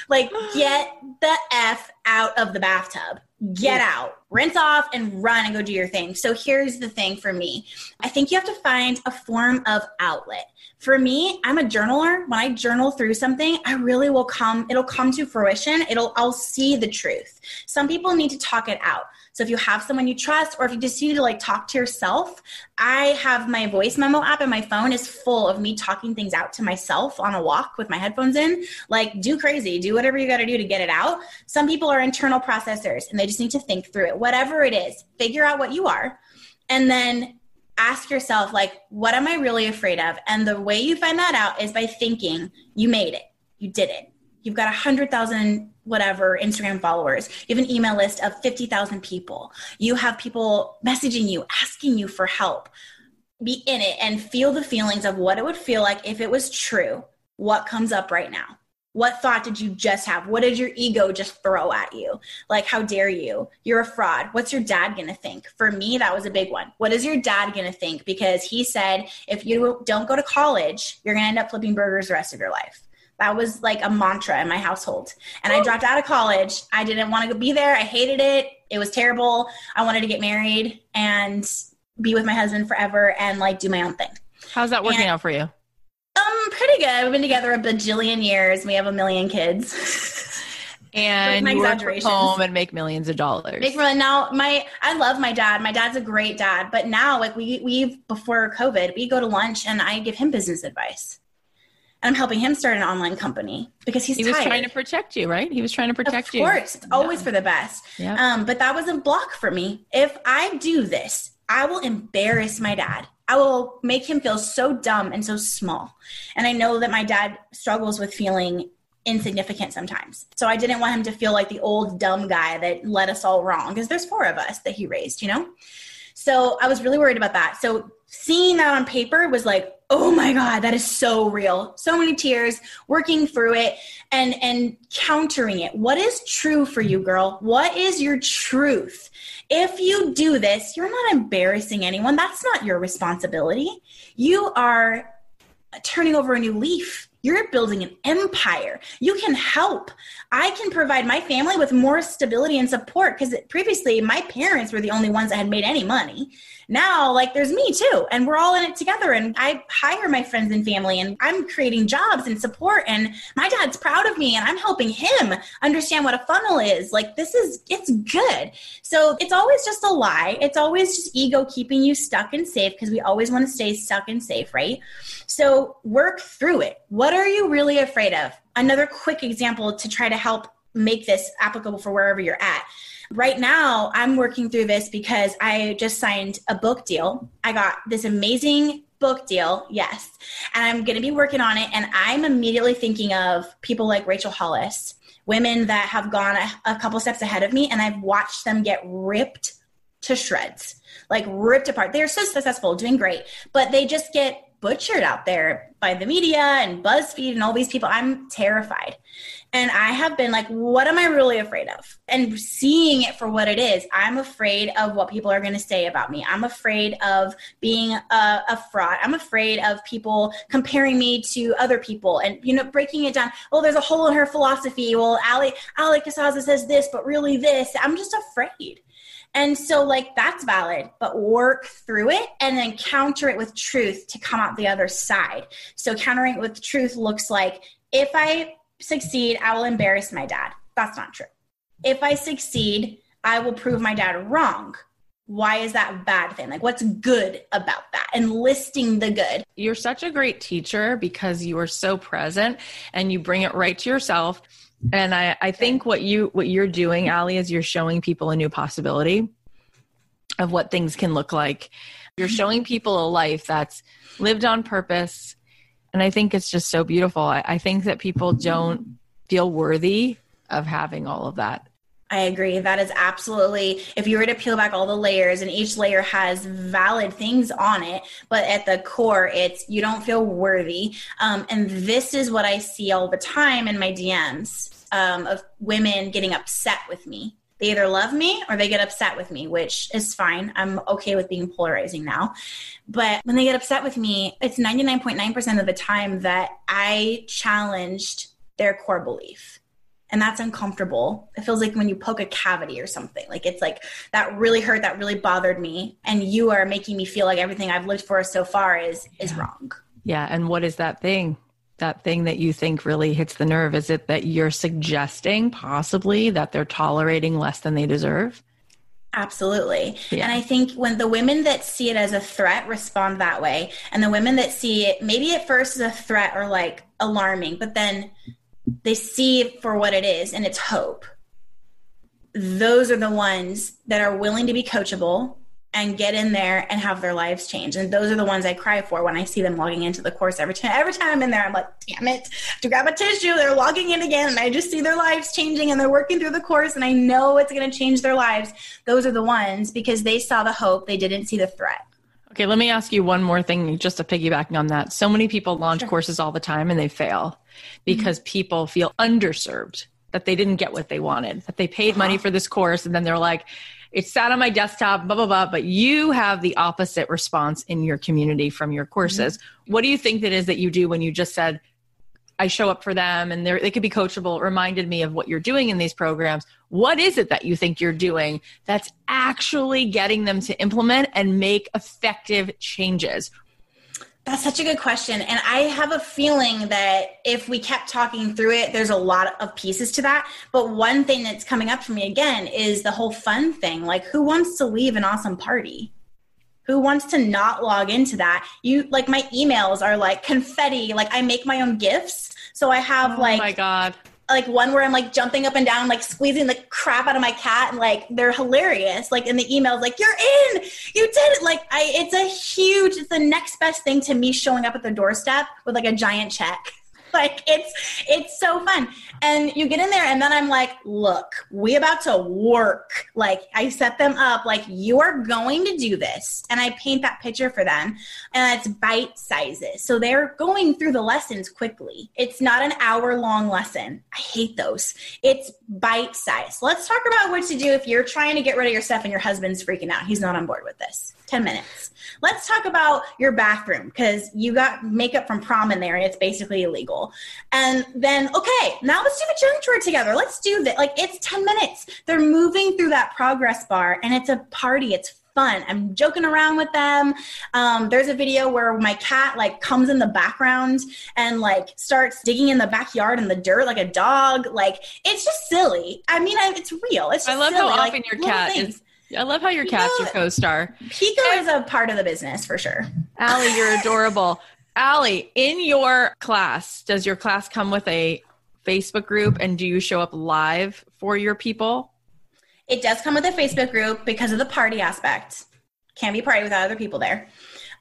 Like, get the F out of the bathtub. Get out, rinse off and run and go do your thing. So here's the thing for me. I think you have to find a form of outlet. For me, I'm a journaler. When I journal through something, I really will come, it'll come to fruition. It'll, I'll see the truth. Some people need to talk it out. So if you have someone you trust, or if you just need to like talk to yourself, I have my voice memo app and my phone is full of me talking things out to myself on a walk with my headphones in, like do crazy, do whatever you got to do to get it out. Some people are internal processors and they just need to think through it, whatever it is, figure out what you are. And then ask yourself, like, what am I really afraid of? And the way you find that out is by thinking you made it, you did it. You've got a hundred thousand whatever Instagram followers. You have an email list of fifty thousand people. You have people messaging you, asking you for help. Be in it and feel the feelings of what it would feel like if it was true. What comes up right now? What thought did you just have? What did your ego just throw at you? Like, how dare you? You're a fraud. What's your dad going to think? For me, that was a big one. What is your dad going to think? Because he said, if you don't go to college, you're going to end up flipping burgers the rest of your life. That was like a mantra in my household. And I dropped out of college. I didn't want to be there. I hated it. It was terrible. I wanted to get married and be with my husband forever and like do my own thing. How's that working and, out for you? Um, pretty good. We've been together a bajillion years. We have a million kids. And you work from home and make millions of dollars. Make million. Now, my I love my dad. My dad's a great dad. But now, like we we've before COVID, we go to lunch and I give him business advice. And I'm helping him start an online company because he's he tired. He was trying to protect you, right? He was trying to protect you. Of course. You. It's always yeah. for the best. Yeah. Um, but that was a block for me. If I do this, I will embarrass my dad. I will make him feel so dumb and so small. And I know that my dad struggles with feeling insignificant sometimes. So I didn't want him to feel like the old dumb guy that led us all wrong because there's four of us that he raised, you know? So I was really worried about that. So seeing that on paper was like, oh my God, that is so real. So many tears, working through it and, and countering it. What is true for you, girl? What is your truth? If you do this, you're not embarrassing anyone. That's not your responsibility. You are turning over a new leaf. You're building an empire. You can help. I can provide my family with more stability and support because previously my parents were the only ones that had made any money. Now, like, there's me too, and we're all in it together, and I hire my friends and family, and I'm creating jobs and support, and my dad's proud of me, and I'm helping him understand what a funnel is. Like, this is, it's good. So it's always just a lie. It's always just ego keeping you stuck and safe because we always want to stay stuck and safe, right? So work through it. What are you really afraid of? Another quick example to try to help make this applicable for wherever you're at. Right now, I'm working through this because I just signed a book deal. I got this amazing book deal, yes, and I'm going to be working on it, and I'm immediately thinking of people like Rachel Hollis, women that have gone a, a couple steps ahead of me, and I've watched them get ripped to shreds, like ripped apart. They're so successful, doing great, but they just get butchered out there by the media and BuzzFeed and all these people. I'm terrified. And I have been like, what am I really afraid of? And seeing it for what it is, I'm afraid of what people are going to say about me. I'm afraid of being a, a fraud. I'm afraid of people comparing me to other people and, you know, breaking it down. Oh, there's a hole in her philosophy. Well, Allie, Allie Casazza says this, but really this. I'm just afraid. And so, like, that's valid, but work through it and then counter it with truth to come out the other side. So countering it with truth looks like, if I succeed, I will embarrass my dad. That's not true. If I succeed, I will prove my dad wrong. Why is that a bad thing? Like, what's good about that? And listing the good. You're such a great teacher because you are so present and you bring it right to yourself. And I, I think what you, what you're doing, Allie, is you're showing people a new possibility of what things can look like You're showing people a life that's lived on purpose. And I think it's just so beautiful. I, I think that people don't feel worthy of having all of that. I agree. That is absolutely, if you were to peel back all the layers, and each layer has valid things on it, but at the core, it's you don't feel worthy. Um, and this is what I see all the time in my D Ms um, of women getting upset with me. They either love me or they get upset with me, which is fine. I'm okay with being polarizing now. But when they get upset with me, it's ninety-nine point nine percent of the time that I challenged their core belief. And that's uncomfortable. It feels like when you poke a cavity or something, like it's like that really hurt, that really bothered me. And you are making me feel like everything I've lived for so far is is yeah. wrong. Yeah. And what is that thing? That thing that you think really hits the nerve? Is it that you're suggesting possibly that they're tolerating less than they deserve? Absolutely. Yeah. And I think when the women that see it as a threat respond that way, and the women that see it maybe at first as a threat or like alarming, but then they see it for what it is, and it's hope. Those are the ones that are willing to be coachable and get in there and have their lives change. And those are the ones I cry for when I see them logging into the course. Every time, every time I'm in there, I'm like, damn it, to grab a tissue, they're logging in again. And I just see their lives changing, and they're working through the course, and I know it's going to change their lives. Those are the ones, because they saw the hope. They didn't see the threat. Okay. Let me ask you one more thing, just to piggybacking on that. So many people launch sure. courses all the time and they fail because mm-hmm. people feel underserved, that they didn't get what they wanted, that they paid uh-huh. money for this course. And then they're like, it sat on my desktop, blah, blah, blah. But you have the opposite response in your community from your courses. Mm-hmm. What do you think that is that you do when you just said, I show up for them and they could be coachable, reminded me of what you're doing in these programs. What is it that you think you're doing that's actually getting them to implement and make effective changes? That's such a good question. And I have a feeling that if we kept talking through it, there's a lot of pieces to that. But one thing that's coming up for me again is the whole fun thing. Like, who wants to leave an awesome party? Who wants to not log into that? You like my emails are like confetti. Like I make my own gifts. So I have oh like, my God. like one where I'm like jumping up and down, like squeezing the crap out of my cat. And like, they're hilarious. Like in the emails, like you're in, you did it. Like I, it's a huge, it's the next best thing to me showing up at the doorstep with like a giant check. Like it's, it's so fun. And you get in there and then I'm like, look, we about to work. Like I set them up, like you are going to do this. And I paint that picture for them, and it's bite sizes. So they're going through the lessons quickly. It's not an hour long lesson. I hate those. It's bite size. Let's talk about what to do if you're trying to get rid of your stuff and your husband's freaking out. He's not on board with this. ten minutes. Let's talk about your bathroom because you got makeup from prom in there and it's basically illegal. And then, okay, now let's do the junk drawer together. Let's do that. Like it's ten minutes. They're moving through that progress bar and it's a party. It's fun. I'm joking around with them. Um, there's a video where my cat like comes in the background and like starts digging in the backyard in the dirt like a dog. Like it's just silly. I mean, I, it's real. It's just I love silly. How often like, your cat things. Is. I love how your Pico, cat's your co-star. Pico is a part of the business for sure. Allie, you're adorable. Allie, in your class, does your class come with a Facebook group and do you show up live for your people? It does come with a Facebook group because of the party aspect. Can't be party without other people there.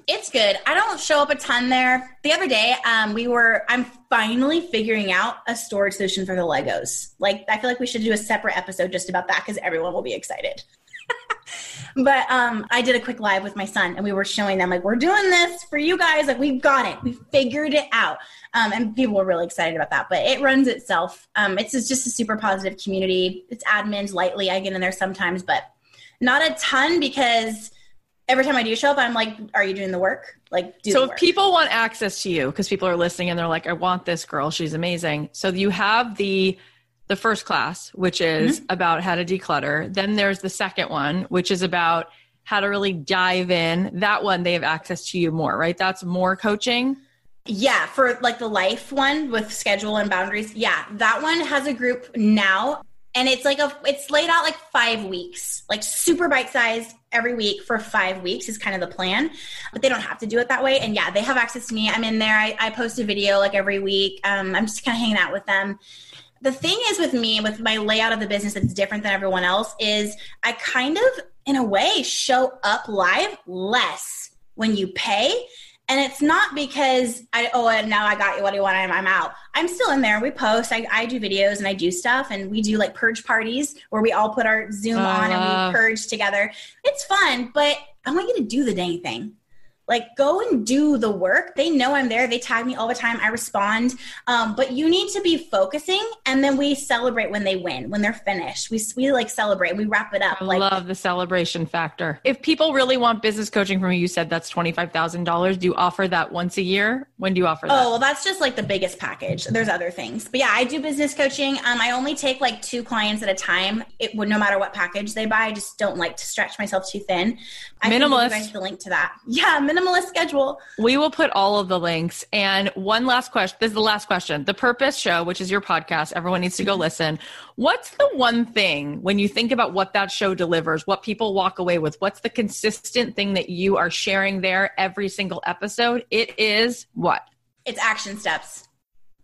It's good. I don't show up a ton there. The other day, um, we were, I'm finally figuring out a storage solution for the Legos. Like, I feel like we should do a separate episode just about that because everyone will be excited. But um, I did a quick live with my son and we were showing them like, we're doing this for you guys. Like we've got it. We figured it out. Um, and people were really excited about that, but it runs itself. Um, it's just a super positive community. It's admins lightly. I get in there sometimes, but not a ton because every time I do show up, I'm like, are you doing the work? Like, do so if people want access to you, because people are listening and they're like, I want this girl. She's amazing. So you have the The first class, which is mm-hmm. about how to declutter. Then there's the second one, which is about how to really dive in. That one, they have access to you more, right? That's more coaching. Yeah. For like the life one with schedule and boundaries. Yeah. That one has a group now. And it's like, a, it's laid out like five weeks, like super bite-sized every week for five weeks is kind of the plan, but they don't have to do it that way. And yeah, they have access to me. I'm in there. I, I post a video like every week. Um, I'm just kind of hanging out with them. The thing is with me, with my layout of the business that's different than everyone else is I kind of, in a way, show up live less when you pay. And it's not because I, oh, and now I got you. What do you want? I'm, I'm out. I'm still in there. We post, I, I do videos and I do stuff, and we do like purge parties where we all put our Zoom uh, on and we purge together. It's fun, but I want you to do the dang thing. Like, go and do the work. They know I'm there. They tag me all the time. I respond. Um, but you need to be focusing, and then we celebrate when they win, when they're finished. We, we like celebrate. We wrap it up. I like, love the celebration factor. If people really want business coaching from you, you said that's twenty-five thousand dollars. Do you offer that once a year? When do you offer that? Oh, well, that's just like the biggest package. There's other things. But yeah, I do business coaching. Um, I only take like two clients at a time. It would, no matter what package they buy, I just don't like to stretch myself too thin. I Minimalist. Think you guys the link to that. Yeah, minimalist. Minimalist schedule. We will put all of the links. And one last question. This is the last question. The Purpose Show, which is your podcast, everyone needs to go listen. What's the one thing, when you think about what that show delivers, what people walk away with, what's the consistent thing that you are sharing there every single episode? It is what? It's action steps.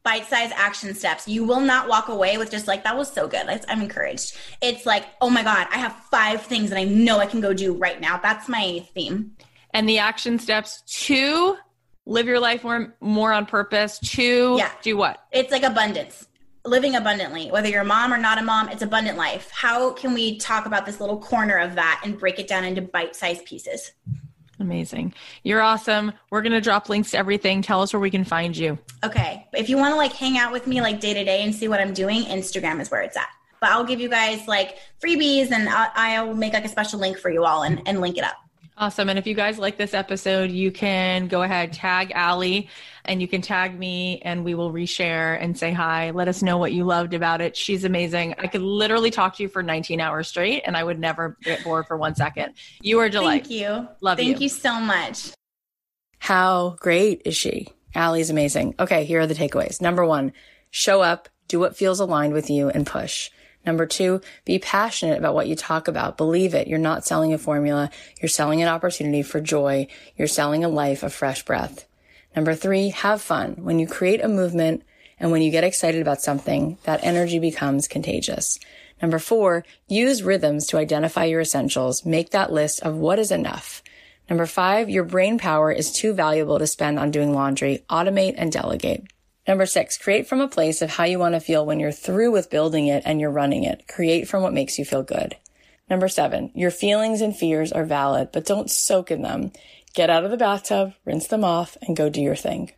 Bite-sized action steps. You will not walk away with just like, that was so good. I'm encouraged. It's like, oh my God, I have five things that I know I can go do right now. That's my theme. And the action steps to live your life more, more on purpose, to yeah. do what? It's like abundance, living abundantly. Whether you're a mom or not a mom, it's abundant life. How can we talk about this little corner of that and break it down into bite-sized pieces? Amazing. You're awesome. We're going to drop links to everything. Tell us where we can find you. Okay. If you want to like hang out with me like day to day and see what I'm doing, Instagram is where it's at. But I'll give you guys like freebies, and I'll, I'll make like a special link for you all and, and link it up. Awesome. And if you guys like this episode, you can go ahead, tag Allie, and you can tag me, and we will reshare and say hi. Let us know what you loved about it. She's amazing. I could literally talk to you for nineteen hours straight, and I would never get bored for one second. You are delightful. Thank you. Love you. Thank you so much. How great is she? Allie's amazing. Okay, here are the takeaways. Number one, show up, do what feels aligned with you, and push. Number two, be passionate about what you talk about. Believe it. You're not selling a formula. You're selling an opportunity for joy. You're selling a life of fresh breath. Number three, have fun. When you create a movement and when you get excited about something, that energy becomes contagious. Number four, use rhythms to identify your essentials. Make that list of what is enough. Number five, your brain power is too valuable to spend on doing laundry. Automate and delegate. Number six, create from a place of how you want to feel when you're through with building it and you're running it. Create from what makes you feel good. Number seven, your feelings and fears are valid, but don't soak in them. Get out of the bathtub, rinse them off, and go do your thing.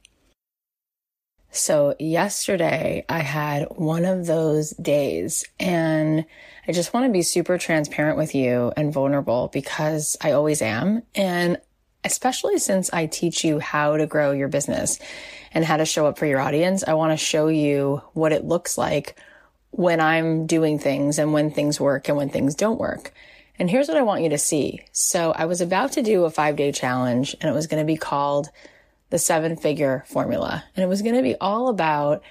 So yesterday I had one of those days, and I just want to be super transparent with you and vulnerable, because I always am. And especially since I teach you how to grow your business and how to show up for your audience, I want to show you what it looks like when I'm doing things and when things work and when things don't work. And here's what I want you to see. So I was about to do a five-day challenge, and it was going to be called the seven-figure formula. And it was going to be all about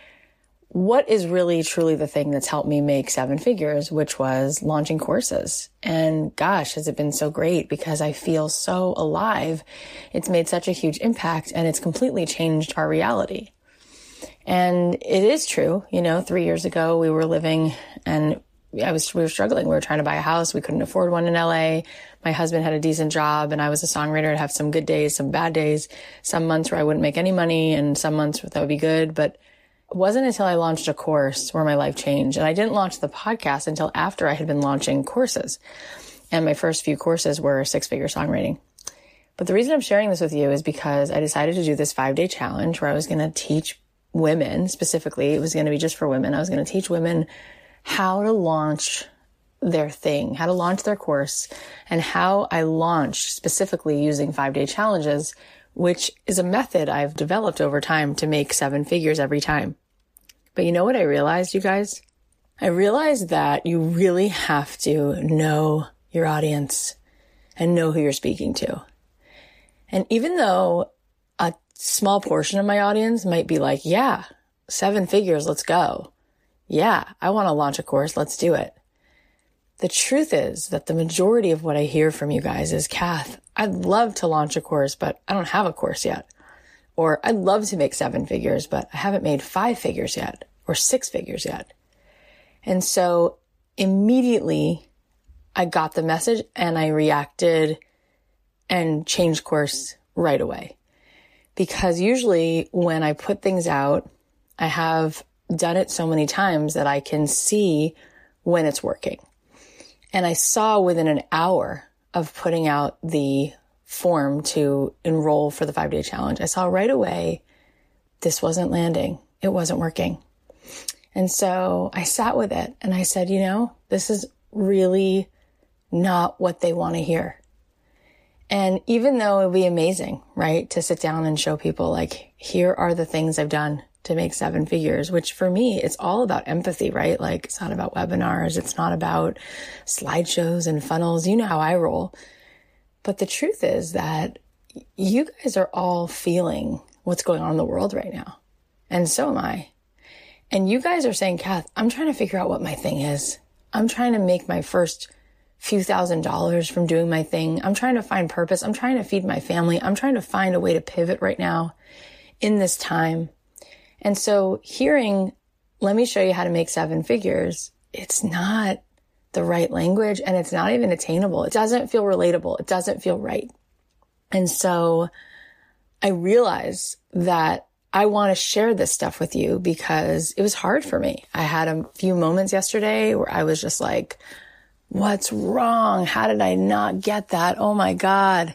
what is really truly the thing that's helped me make seven figures, which was launching courses. And gosh, has it been so great, because I feel so alive. It's made such a huge impact, and it's completely changed our reality. And it is true. You know, three years ago we were living and I was, we were struggling. We were trying to buy a house. We couldn't afford one in L A. My husband had a decent job, and I was a songwriter. I'd have some good days, some bad days, some months where I wouldn't make any money, and some months that would be good. But it wasn't until I launched a course where my life changed. And I didn't launch the podcast until after I had been launching courses. And my first few courses were six-figure songwriting. But the reason I'm sharing this with you is because I decided to do this five-day challenge where I was going to teach women, specifically, it was going to be just for women. I was going to teach women how to launch their thing, how to launch their course, and how I launched specifically using five-day challenges, which is a method I've developed over time to make seven figures every time. But you know what I realized, you guys? I realized that you really have to know your audience and know who you're speaking to. And even though a small portion of my audience might be like, yeah, seven figures, let's go. Yeah, I want to launch a course, let's do it. The truth is that the majority of what I hear from you guys is, Kath, I'd love to launch a course, but I don't have a course yet. Or I'd love to make seven figures, but I haven't made five figures yet or six figures yet. And so immediately I got the message and I reacted and changed course right away. Because usually when I put things out, I have done it so many times that I can see when it's working. And I saw within an hour of putting out the form to enroll for the five-day challenge, I saw right away this wasn't landing. It wasn't working. And so I sat with it and I said, you know, this is really not what they want to hear. And even though it would be amazing, right, to sit down and show people like, here are the things I've done to make seven figures, which for me, it's all about empathy, right? Like it's not about webinars. It's not about slideshows and funnels. You know how I roll. But the truth is that you guys are all feeling what's going on in the world right now. And so am I. And you guys are saying, Kath, I'm trying to figure out what my thing is. I'm trying to make my first few thousand dollars from doing my thing. I'm trying to find purpose. I'm trying to feed my family. I'm trying to find a way to pivot right now in this time. And so hearing, let me show you how to make seven figures, it's not the right language and it's not even attainable. It doesn't feel relatable. It doesn't feel right. And so I realized that I want to share this stuff with you because it was hard for me. I had a few moments yesterday where I was just like, what's wrong? How did I not get that? Oh my God.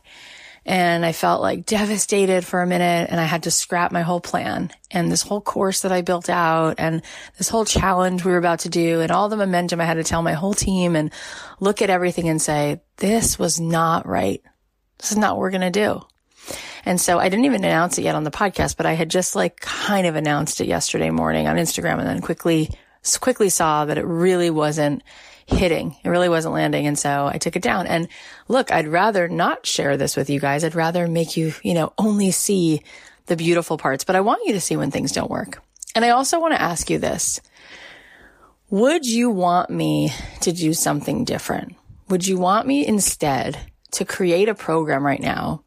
And I felt like devastated for a minute and I had to scrap my whole plan and this whole course that I built out and this whole challenge we were about to do and all the momentum I had to tell my whole team and look at everything and say, this was not right. This is not what we're going to do. And so I didn't even announce it yet on the podcast, but I had just like kind of announced it yesterday morning on Instagram and then quickly, quickly saw that it really wasn't hitting. It really wasn't landing. And so I took it down and look, I'd rather not share this with you guys. I'd rather make you, you know, only see the beautiful parts, but I want you to see when things don't work. And I also want to ask you this. Would you want me to do something different? Would you want me instead to create a program right now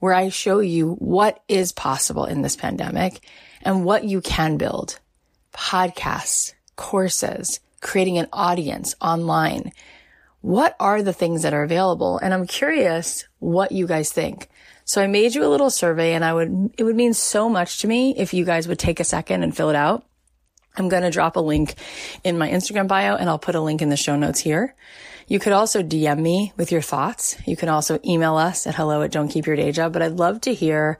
where I show you what is possible in this pandemic and what you can build? Podcasts, courses, creating an audience online. What are the things that are available? And I'm curious what you guys think. So I made you a little survey and I would, it would mean so much to me if you guys would take a second and fill it out. I'm going to drop a link in my Instagram bio and I'll put a link in the show notes here. You could also D M me with your thoughts. You can also email us at hello at don't keep your day job, but I'd love to hear,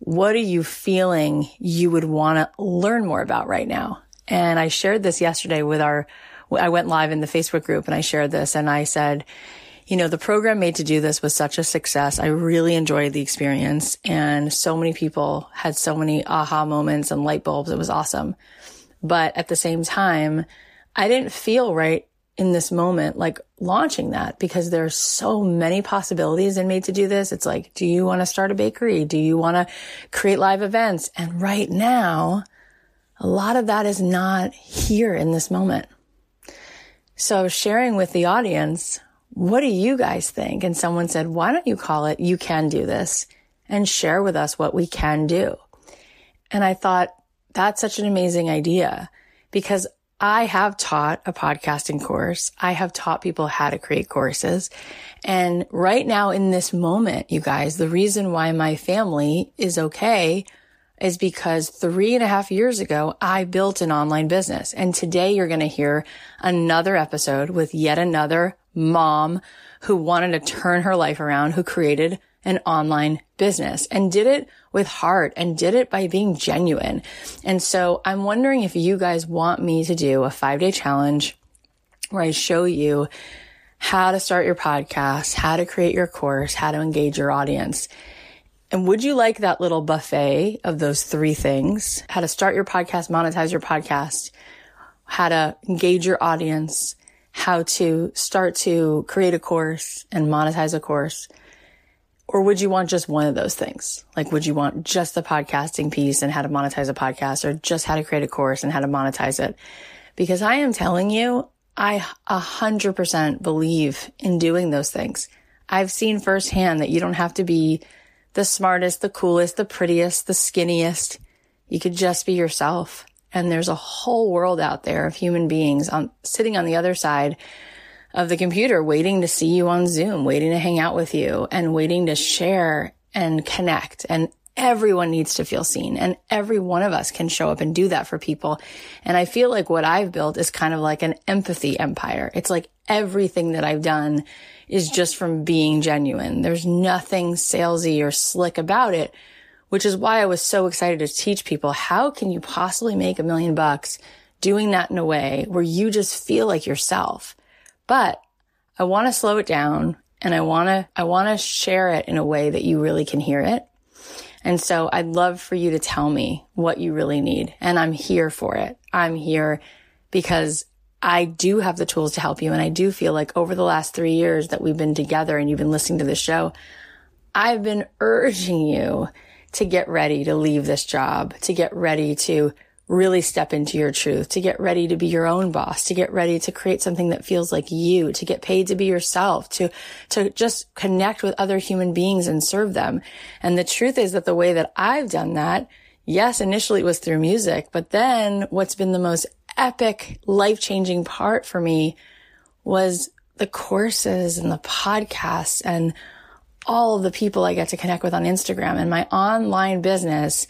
what are you feeling you would want to learn more about right now? And I shared this yesterday with our, I went live in the Facebook group and I shared this and I said, you know, the program Made to Do This was such a success. I really enjoyed the experience and so many people had so many aha moments and light bulbs. It was awesome. But at the same time, I didn't feel right in this moment, like launching that because there's so many possibilities in Made to Do This. It's like, do you want to start a bakery? Do you want to create live events? And right now, a lot of that is not here in this moment. So sharing with the audience, what do you guys think? And someone said, why don't you call it You Can Do This and share with us what we can do? And I thought, that's such an amazing idea because I have taught a podcasting course. I have taught people how to create courses. And right now in this moment, you guys, the reason why my family is okay is because three and a half years ago, I built an online business. And today you're going to hear another episode with yet another mom who wanted to turn her life around, who created an online business and did it with heart and did it by being genuine. And so I'm wondering if you guys want me to do a five-day challenge where I show you how to start your podcast, how to create your course, how to engage your audience. And would you like that little buffet of those three things? How to start your podcast, monetize your podcast, how to engage your audience, how to start to create a course and monetize a course. Or would you want just one of those things? Like, would you want just the podcasting piece and how to monetize a podcast or just how to create a course and how to monetize it? Because I am telling you, I one hundred percent believe in doing those things. I've seen firsthand that you don't have to be the smartest, the coolest, the prettiest, the skinniest. You could just be yourself. And there's a whole world out there of human beings on sitting on the other side of the computer waiting to see you on Zoom, waiting to hang out with you and waiting to share and connect, and everyone needs to feel seen, and every one of us can show up and do that for people. And I feel like what I've built is kind of like an empathy empire. It's like everything that I've done is just from being genuine. There's nothing salesy or slick about it, which is why I was so excited to teach people, how can you possibly make a million bucks doing that in a way where you just feel like yourself? But I want to slow it down, and I want to I want to share it in a way that you really can hear it. And so I'd love for you to tell me what you really need. And I'm here for it. I'm here because I do have the tools to help you. And I do feel like over the last three years that we've been together and you've been listening to this show, I've been urging you to get ready to leave this job, to get ready to really step into your truth, to get ready to be your own boss, to get ready to create something that feels like you, to get paid to be yourself, to, to just connect with other human beings and serve them. And the truth is that the way that I've done that, yes, initially it was through music, but then what's been the most epic, life-changing part for me was the courses and the podcasts and all of the people I get to connect with on Instagram and my online business.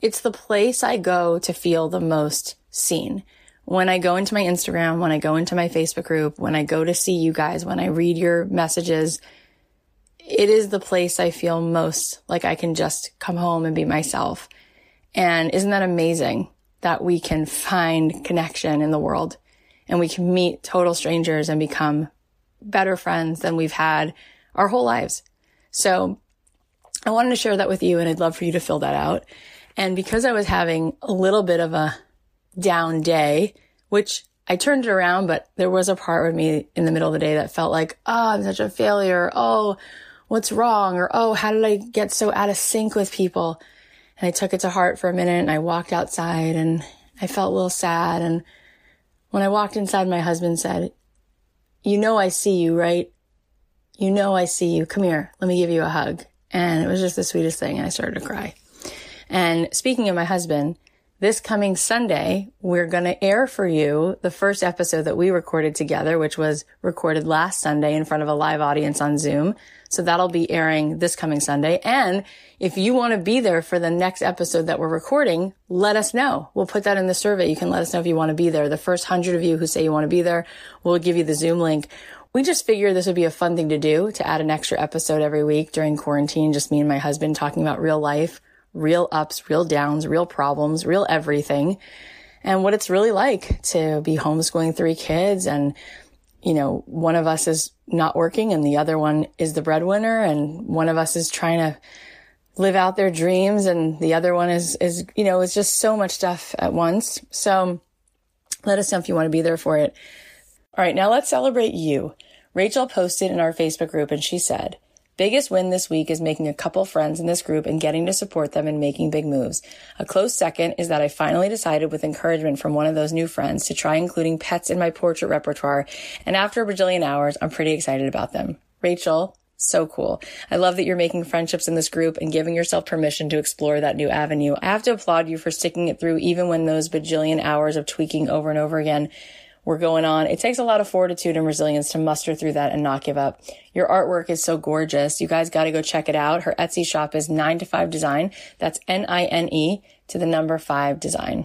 It's the place I go to feel the most seen. When I go into my Instagram, when I go into my Facebook group, when I go to see you guys, when I read your messages, it is the place I feel most like I can just come home and be myself. And isn't that amazing that we can find connection in the world, and we can meet total strangers and become better friends than we've had our whole lives? So I wanted to share that with you, and I'd love for you to fill that out. And because I was having a little bit of a down day, which I turned it around, but there was a part with me in the middle of the day that felt like, oh, I'm such a failure. Oh, what's wrong? Or, oh, how did I get so out of sync with people? And I took it to heart for a minute, and I walked outside, and I felt a little sad. And when I walked inside, my husband said, you know, I see you, right? You know, I see you. Come here. Let me give you a hug. And it was just the sweetest thing. And I started to cry. And speaking of my husband, this coming Sunday, we're going to air for you the first episode that we recorded together, which was recorded last Sunday in front of a live audience on Zoom. So that'll be airing this coming Sunday. And if you want to be there for the next episode that we're recording, let us know. We'll put that in the survey. You can let us know if you want to be there. The first hundred of you who say you want to be there, we'll give you the Zoom link. We just figured this would be a fun thing to do, to add an extra episode every week during quarantine, just me and my husband talking about real life. Real ups, real downs, real problems, real everything. And what it's really like to be homeschooling three kids, and, you know, one of us is not working and the other one is the breadwinner, and one of us is trying to live out their dreams and the other one is, is, you know, it's just so much stuff at once. So let us know if you want to be there for it. All right, now let's celebrate you. Rachel posted in our Facebook group, and she said, biggest win this week is making a couple friends in this group and getting to support them in making big moves. A close second is that I finally decided, with encouragement from one of those new friends, to try including pets in my portrait repertoire. And after a bajillion hours, I'm pretty excited about them. Rachel, so cool. I love that you're making friendships in this group and giving yourself permission to explore that new avenue. I have to applaud you for sticking it through, even when those bajillion hours of tweaking over and over again were going on. It takes a lot of fortitude and resilience to muster through that and not give up. Your artwork is so gorgeous. You guys got to go check it out. Her Etsy shop is nine to five Design. That's N I N E to the number five design.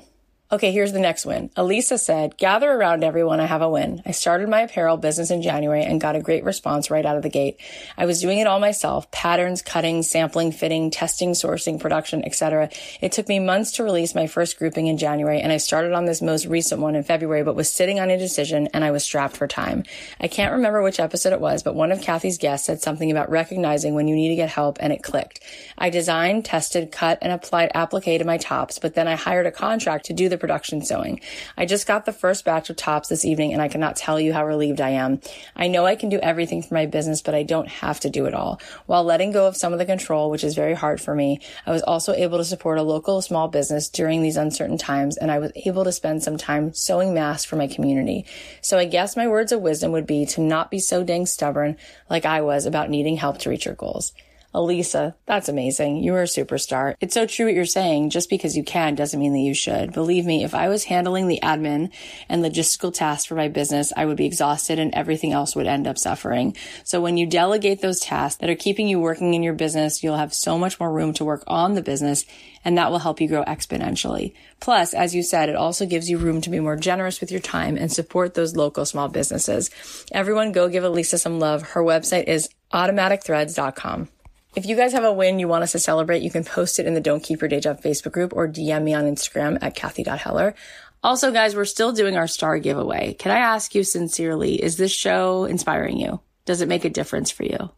Okay, here's the next win. Elisa said, gather around everyone, I have a win. I started my apparel business in January and got a great response right out of the gate. I was doing it all myself, patterns, cutting, sampling, fitting, testing, sourcing, production, et cetera. It took me months to release my first grouping in January, and I started on this most recent one in February, but was sitting on indecision, and I was strapped for time. I can't remember which episode it was, but one of Kathy's guests said something about recognizing when you need to get help, and it clicked. I designed, tested, cut, and applied applique to my tops, but then I hired a contract to do the production sewing. I just got the first batch of tops this evening, and I cannot tell you how relieved I am. I know I can do everything for my business, but I don't have to do it all. While letting go of some of the control, which is very hard for me, I was also able to support a local small business during these uncertain times, and I was able to spend some time sewing masks for my community. So I guess my words of wisdom would be to not be so dang stubborn like I was about needing help to reach your goals. Elisa, that's amazing. You are a superstar. It's so true what you're saying. Just because you can doesn't mean that you should. Believe me, if I was handling the admin and logistical tasks for my business, I would be exhausted and everything else would end up suffering. So when you delegate those tasks that are keeping you working in your business, you'll have so much more room to work on the business, and that will help you grow exponentially. Plus, as you said, it also gives you room to be more generous with your time and support those local small businesses. Everyone go give Elisa some love. Her website is automatic threads dot com. If you guys have a win you want us to celebrate, you can post it in the Don't Keep Your Day Job Facebook group or D M me on Instagram at Kathy dot Heller. Also, guys, we're still doing our star giveaway. Can I ask you sincerely, is this show inspiring you? Does it make a difference for you?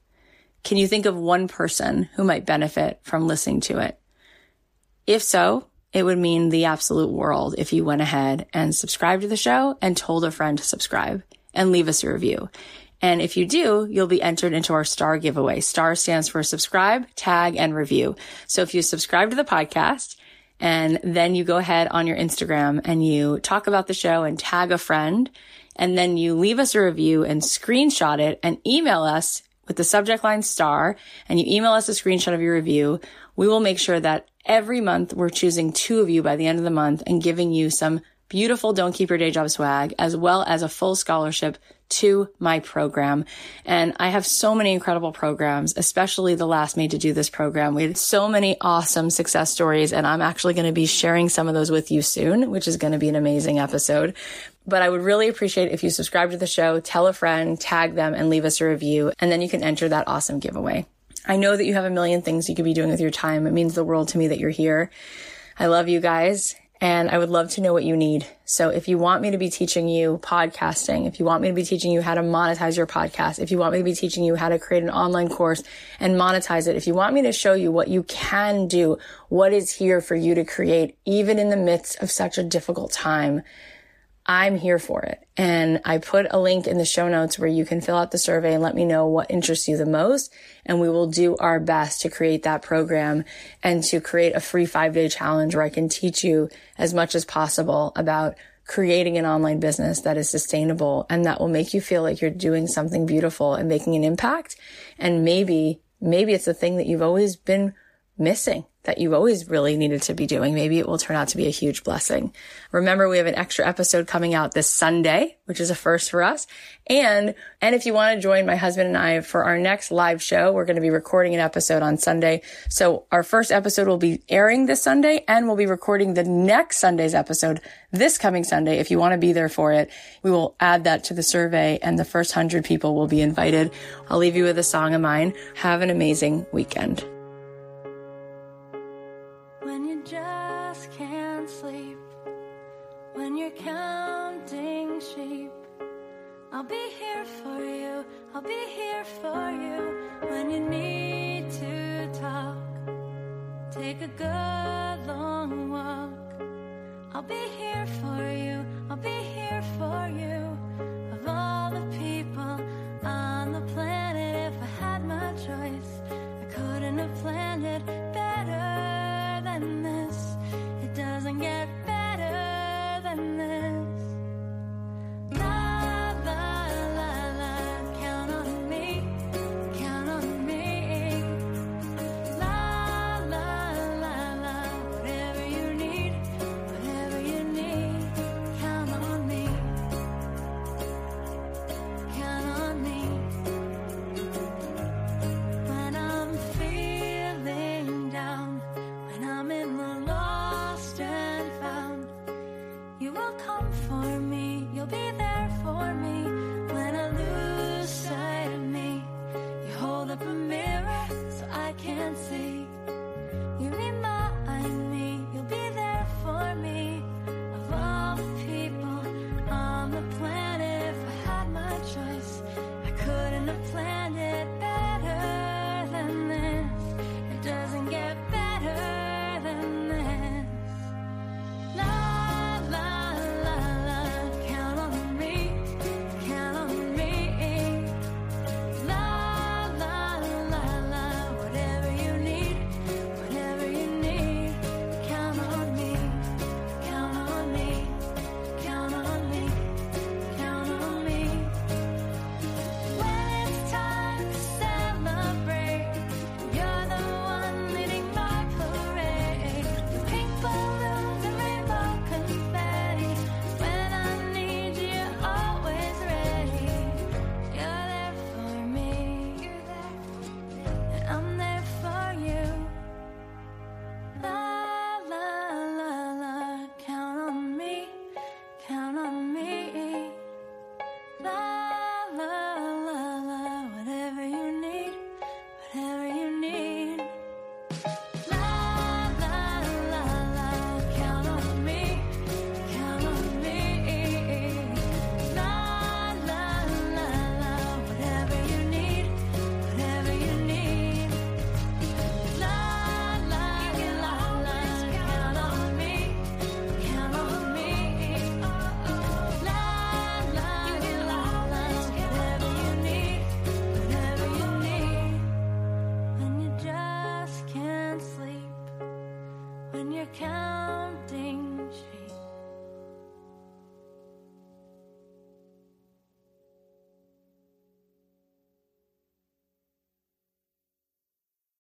Can you think of one person who might benefit from listening to it? If so, it would mean the absolute world if you went ahead and subscribed to the show and told a friend to subscribe and leave us a review. And if you do, you'll be entered into our star giveaway. Star stands for subscribe, tag, and review. So if you subscribe to the podcast and then you go ahead on your Instagram and you talk about the show and tag a friend, and then you leave us a review and screenshot it and email us with the subject line star, and you email us a screenshot of your review, we will make sure that every month we're choosing two of you by the end of the month and giving you some beautiful Don't Keep Your Day Job swag, as well as a full scholarship to my program. And I have so many incredible programs, especially the last Made to Do This program. We had so many awesome success stories, and I'm actually going to be sharing some of those with you soon, which is going to be an amazing episode. But I would really appreciate if you subscribe to the show, tell a friend, tag them, and leave us a review, and then you can enter that awesome giveaway. I know that you have a million things you could be doing with your time. It means the world to me that you're here. I love you guys. And I would love to know what you need. So if you want me to be teaching you podcasting, if you want me to be teaching you how to monetize your podcast, if you want me to be teaching you how to create an online course and monetize it, if you want me to show you what you can do, what is here for you to create, even in the midst of such a difficult time, I'm here for it. And I put a link in the show notes where you can fill out the survey and let me know what interests you the most. And we will do our best to create that program and to create a free five-day challenge where I can teach you as much as possible about creating an online business that is sustainable and that will make you feel like you're doing something beautiful and making an impact. And maybe, maybe it's the thing that you've always been missing, that you've always really needed to be doing. Maybe it will turn out to be a huge blessing. Remember, we have an extra episode coming out this Sunday, which is a first for us. And, and if you want to join my husband and I for our next live show, we're going to be recording an episode on Sunday. So our first episode will be airing this Sunday, and we'll be recording the next Sunday's episode this coming Sunday. If you want to be there for it, we will add that to the survey, and the first hundred people will be invited. I'll leave you with a song of mine. Have an amazing weekend. Counting sheep, I'll be here for you, I'll be here for you, when you need to talk, take a good long walk, I'll be here for you, I'll be here for you.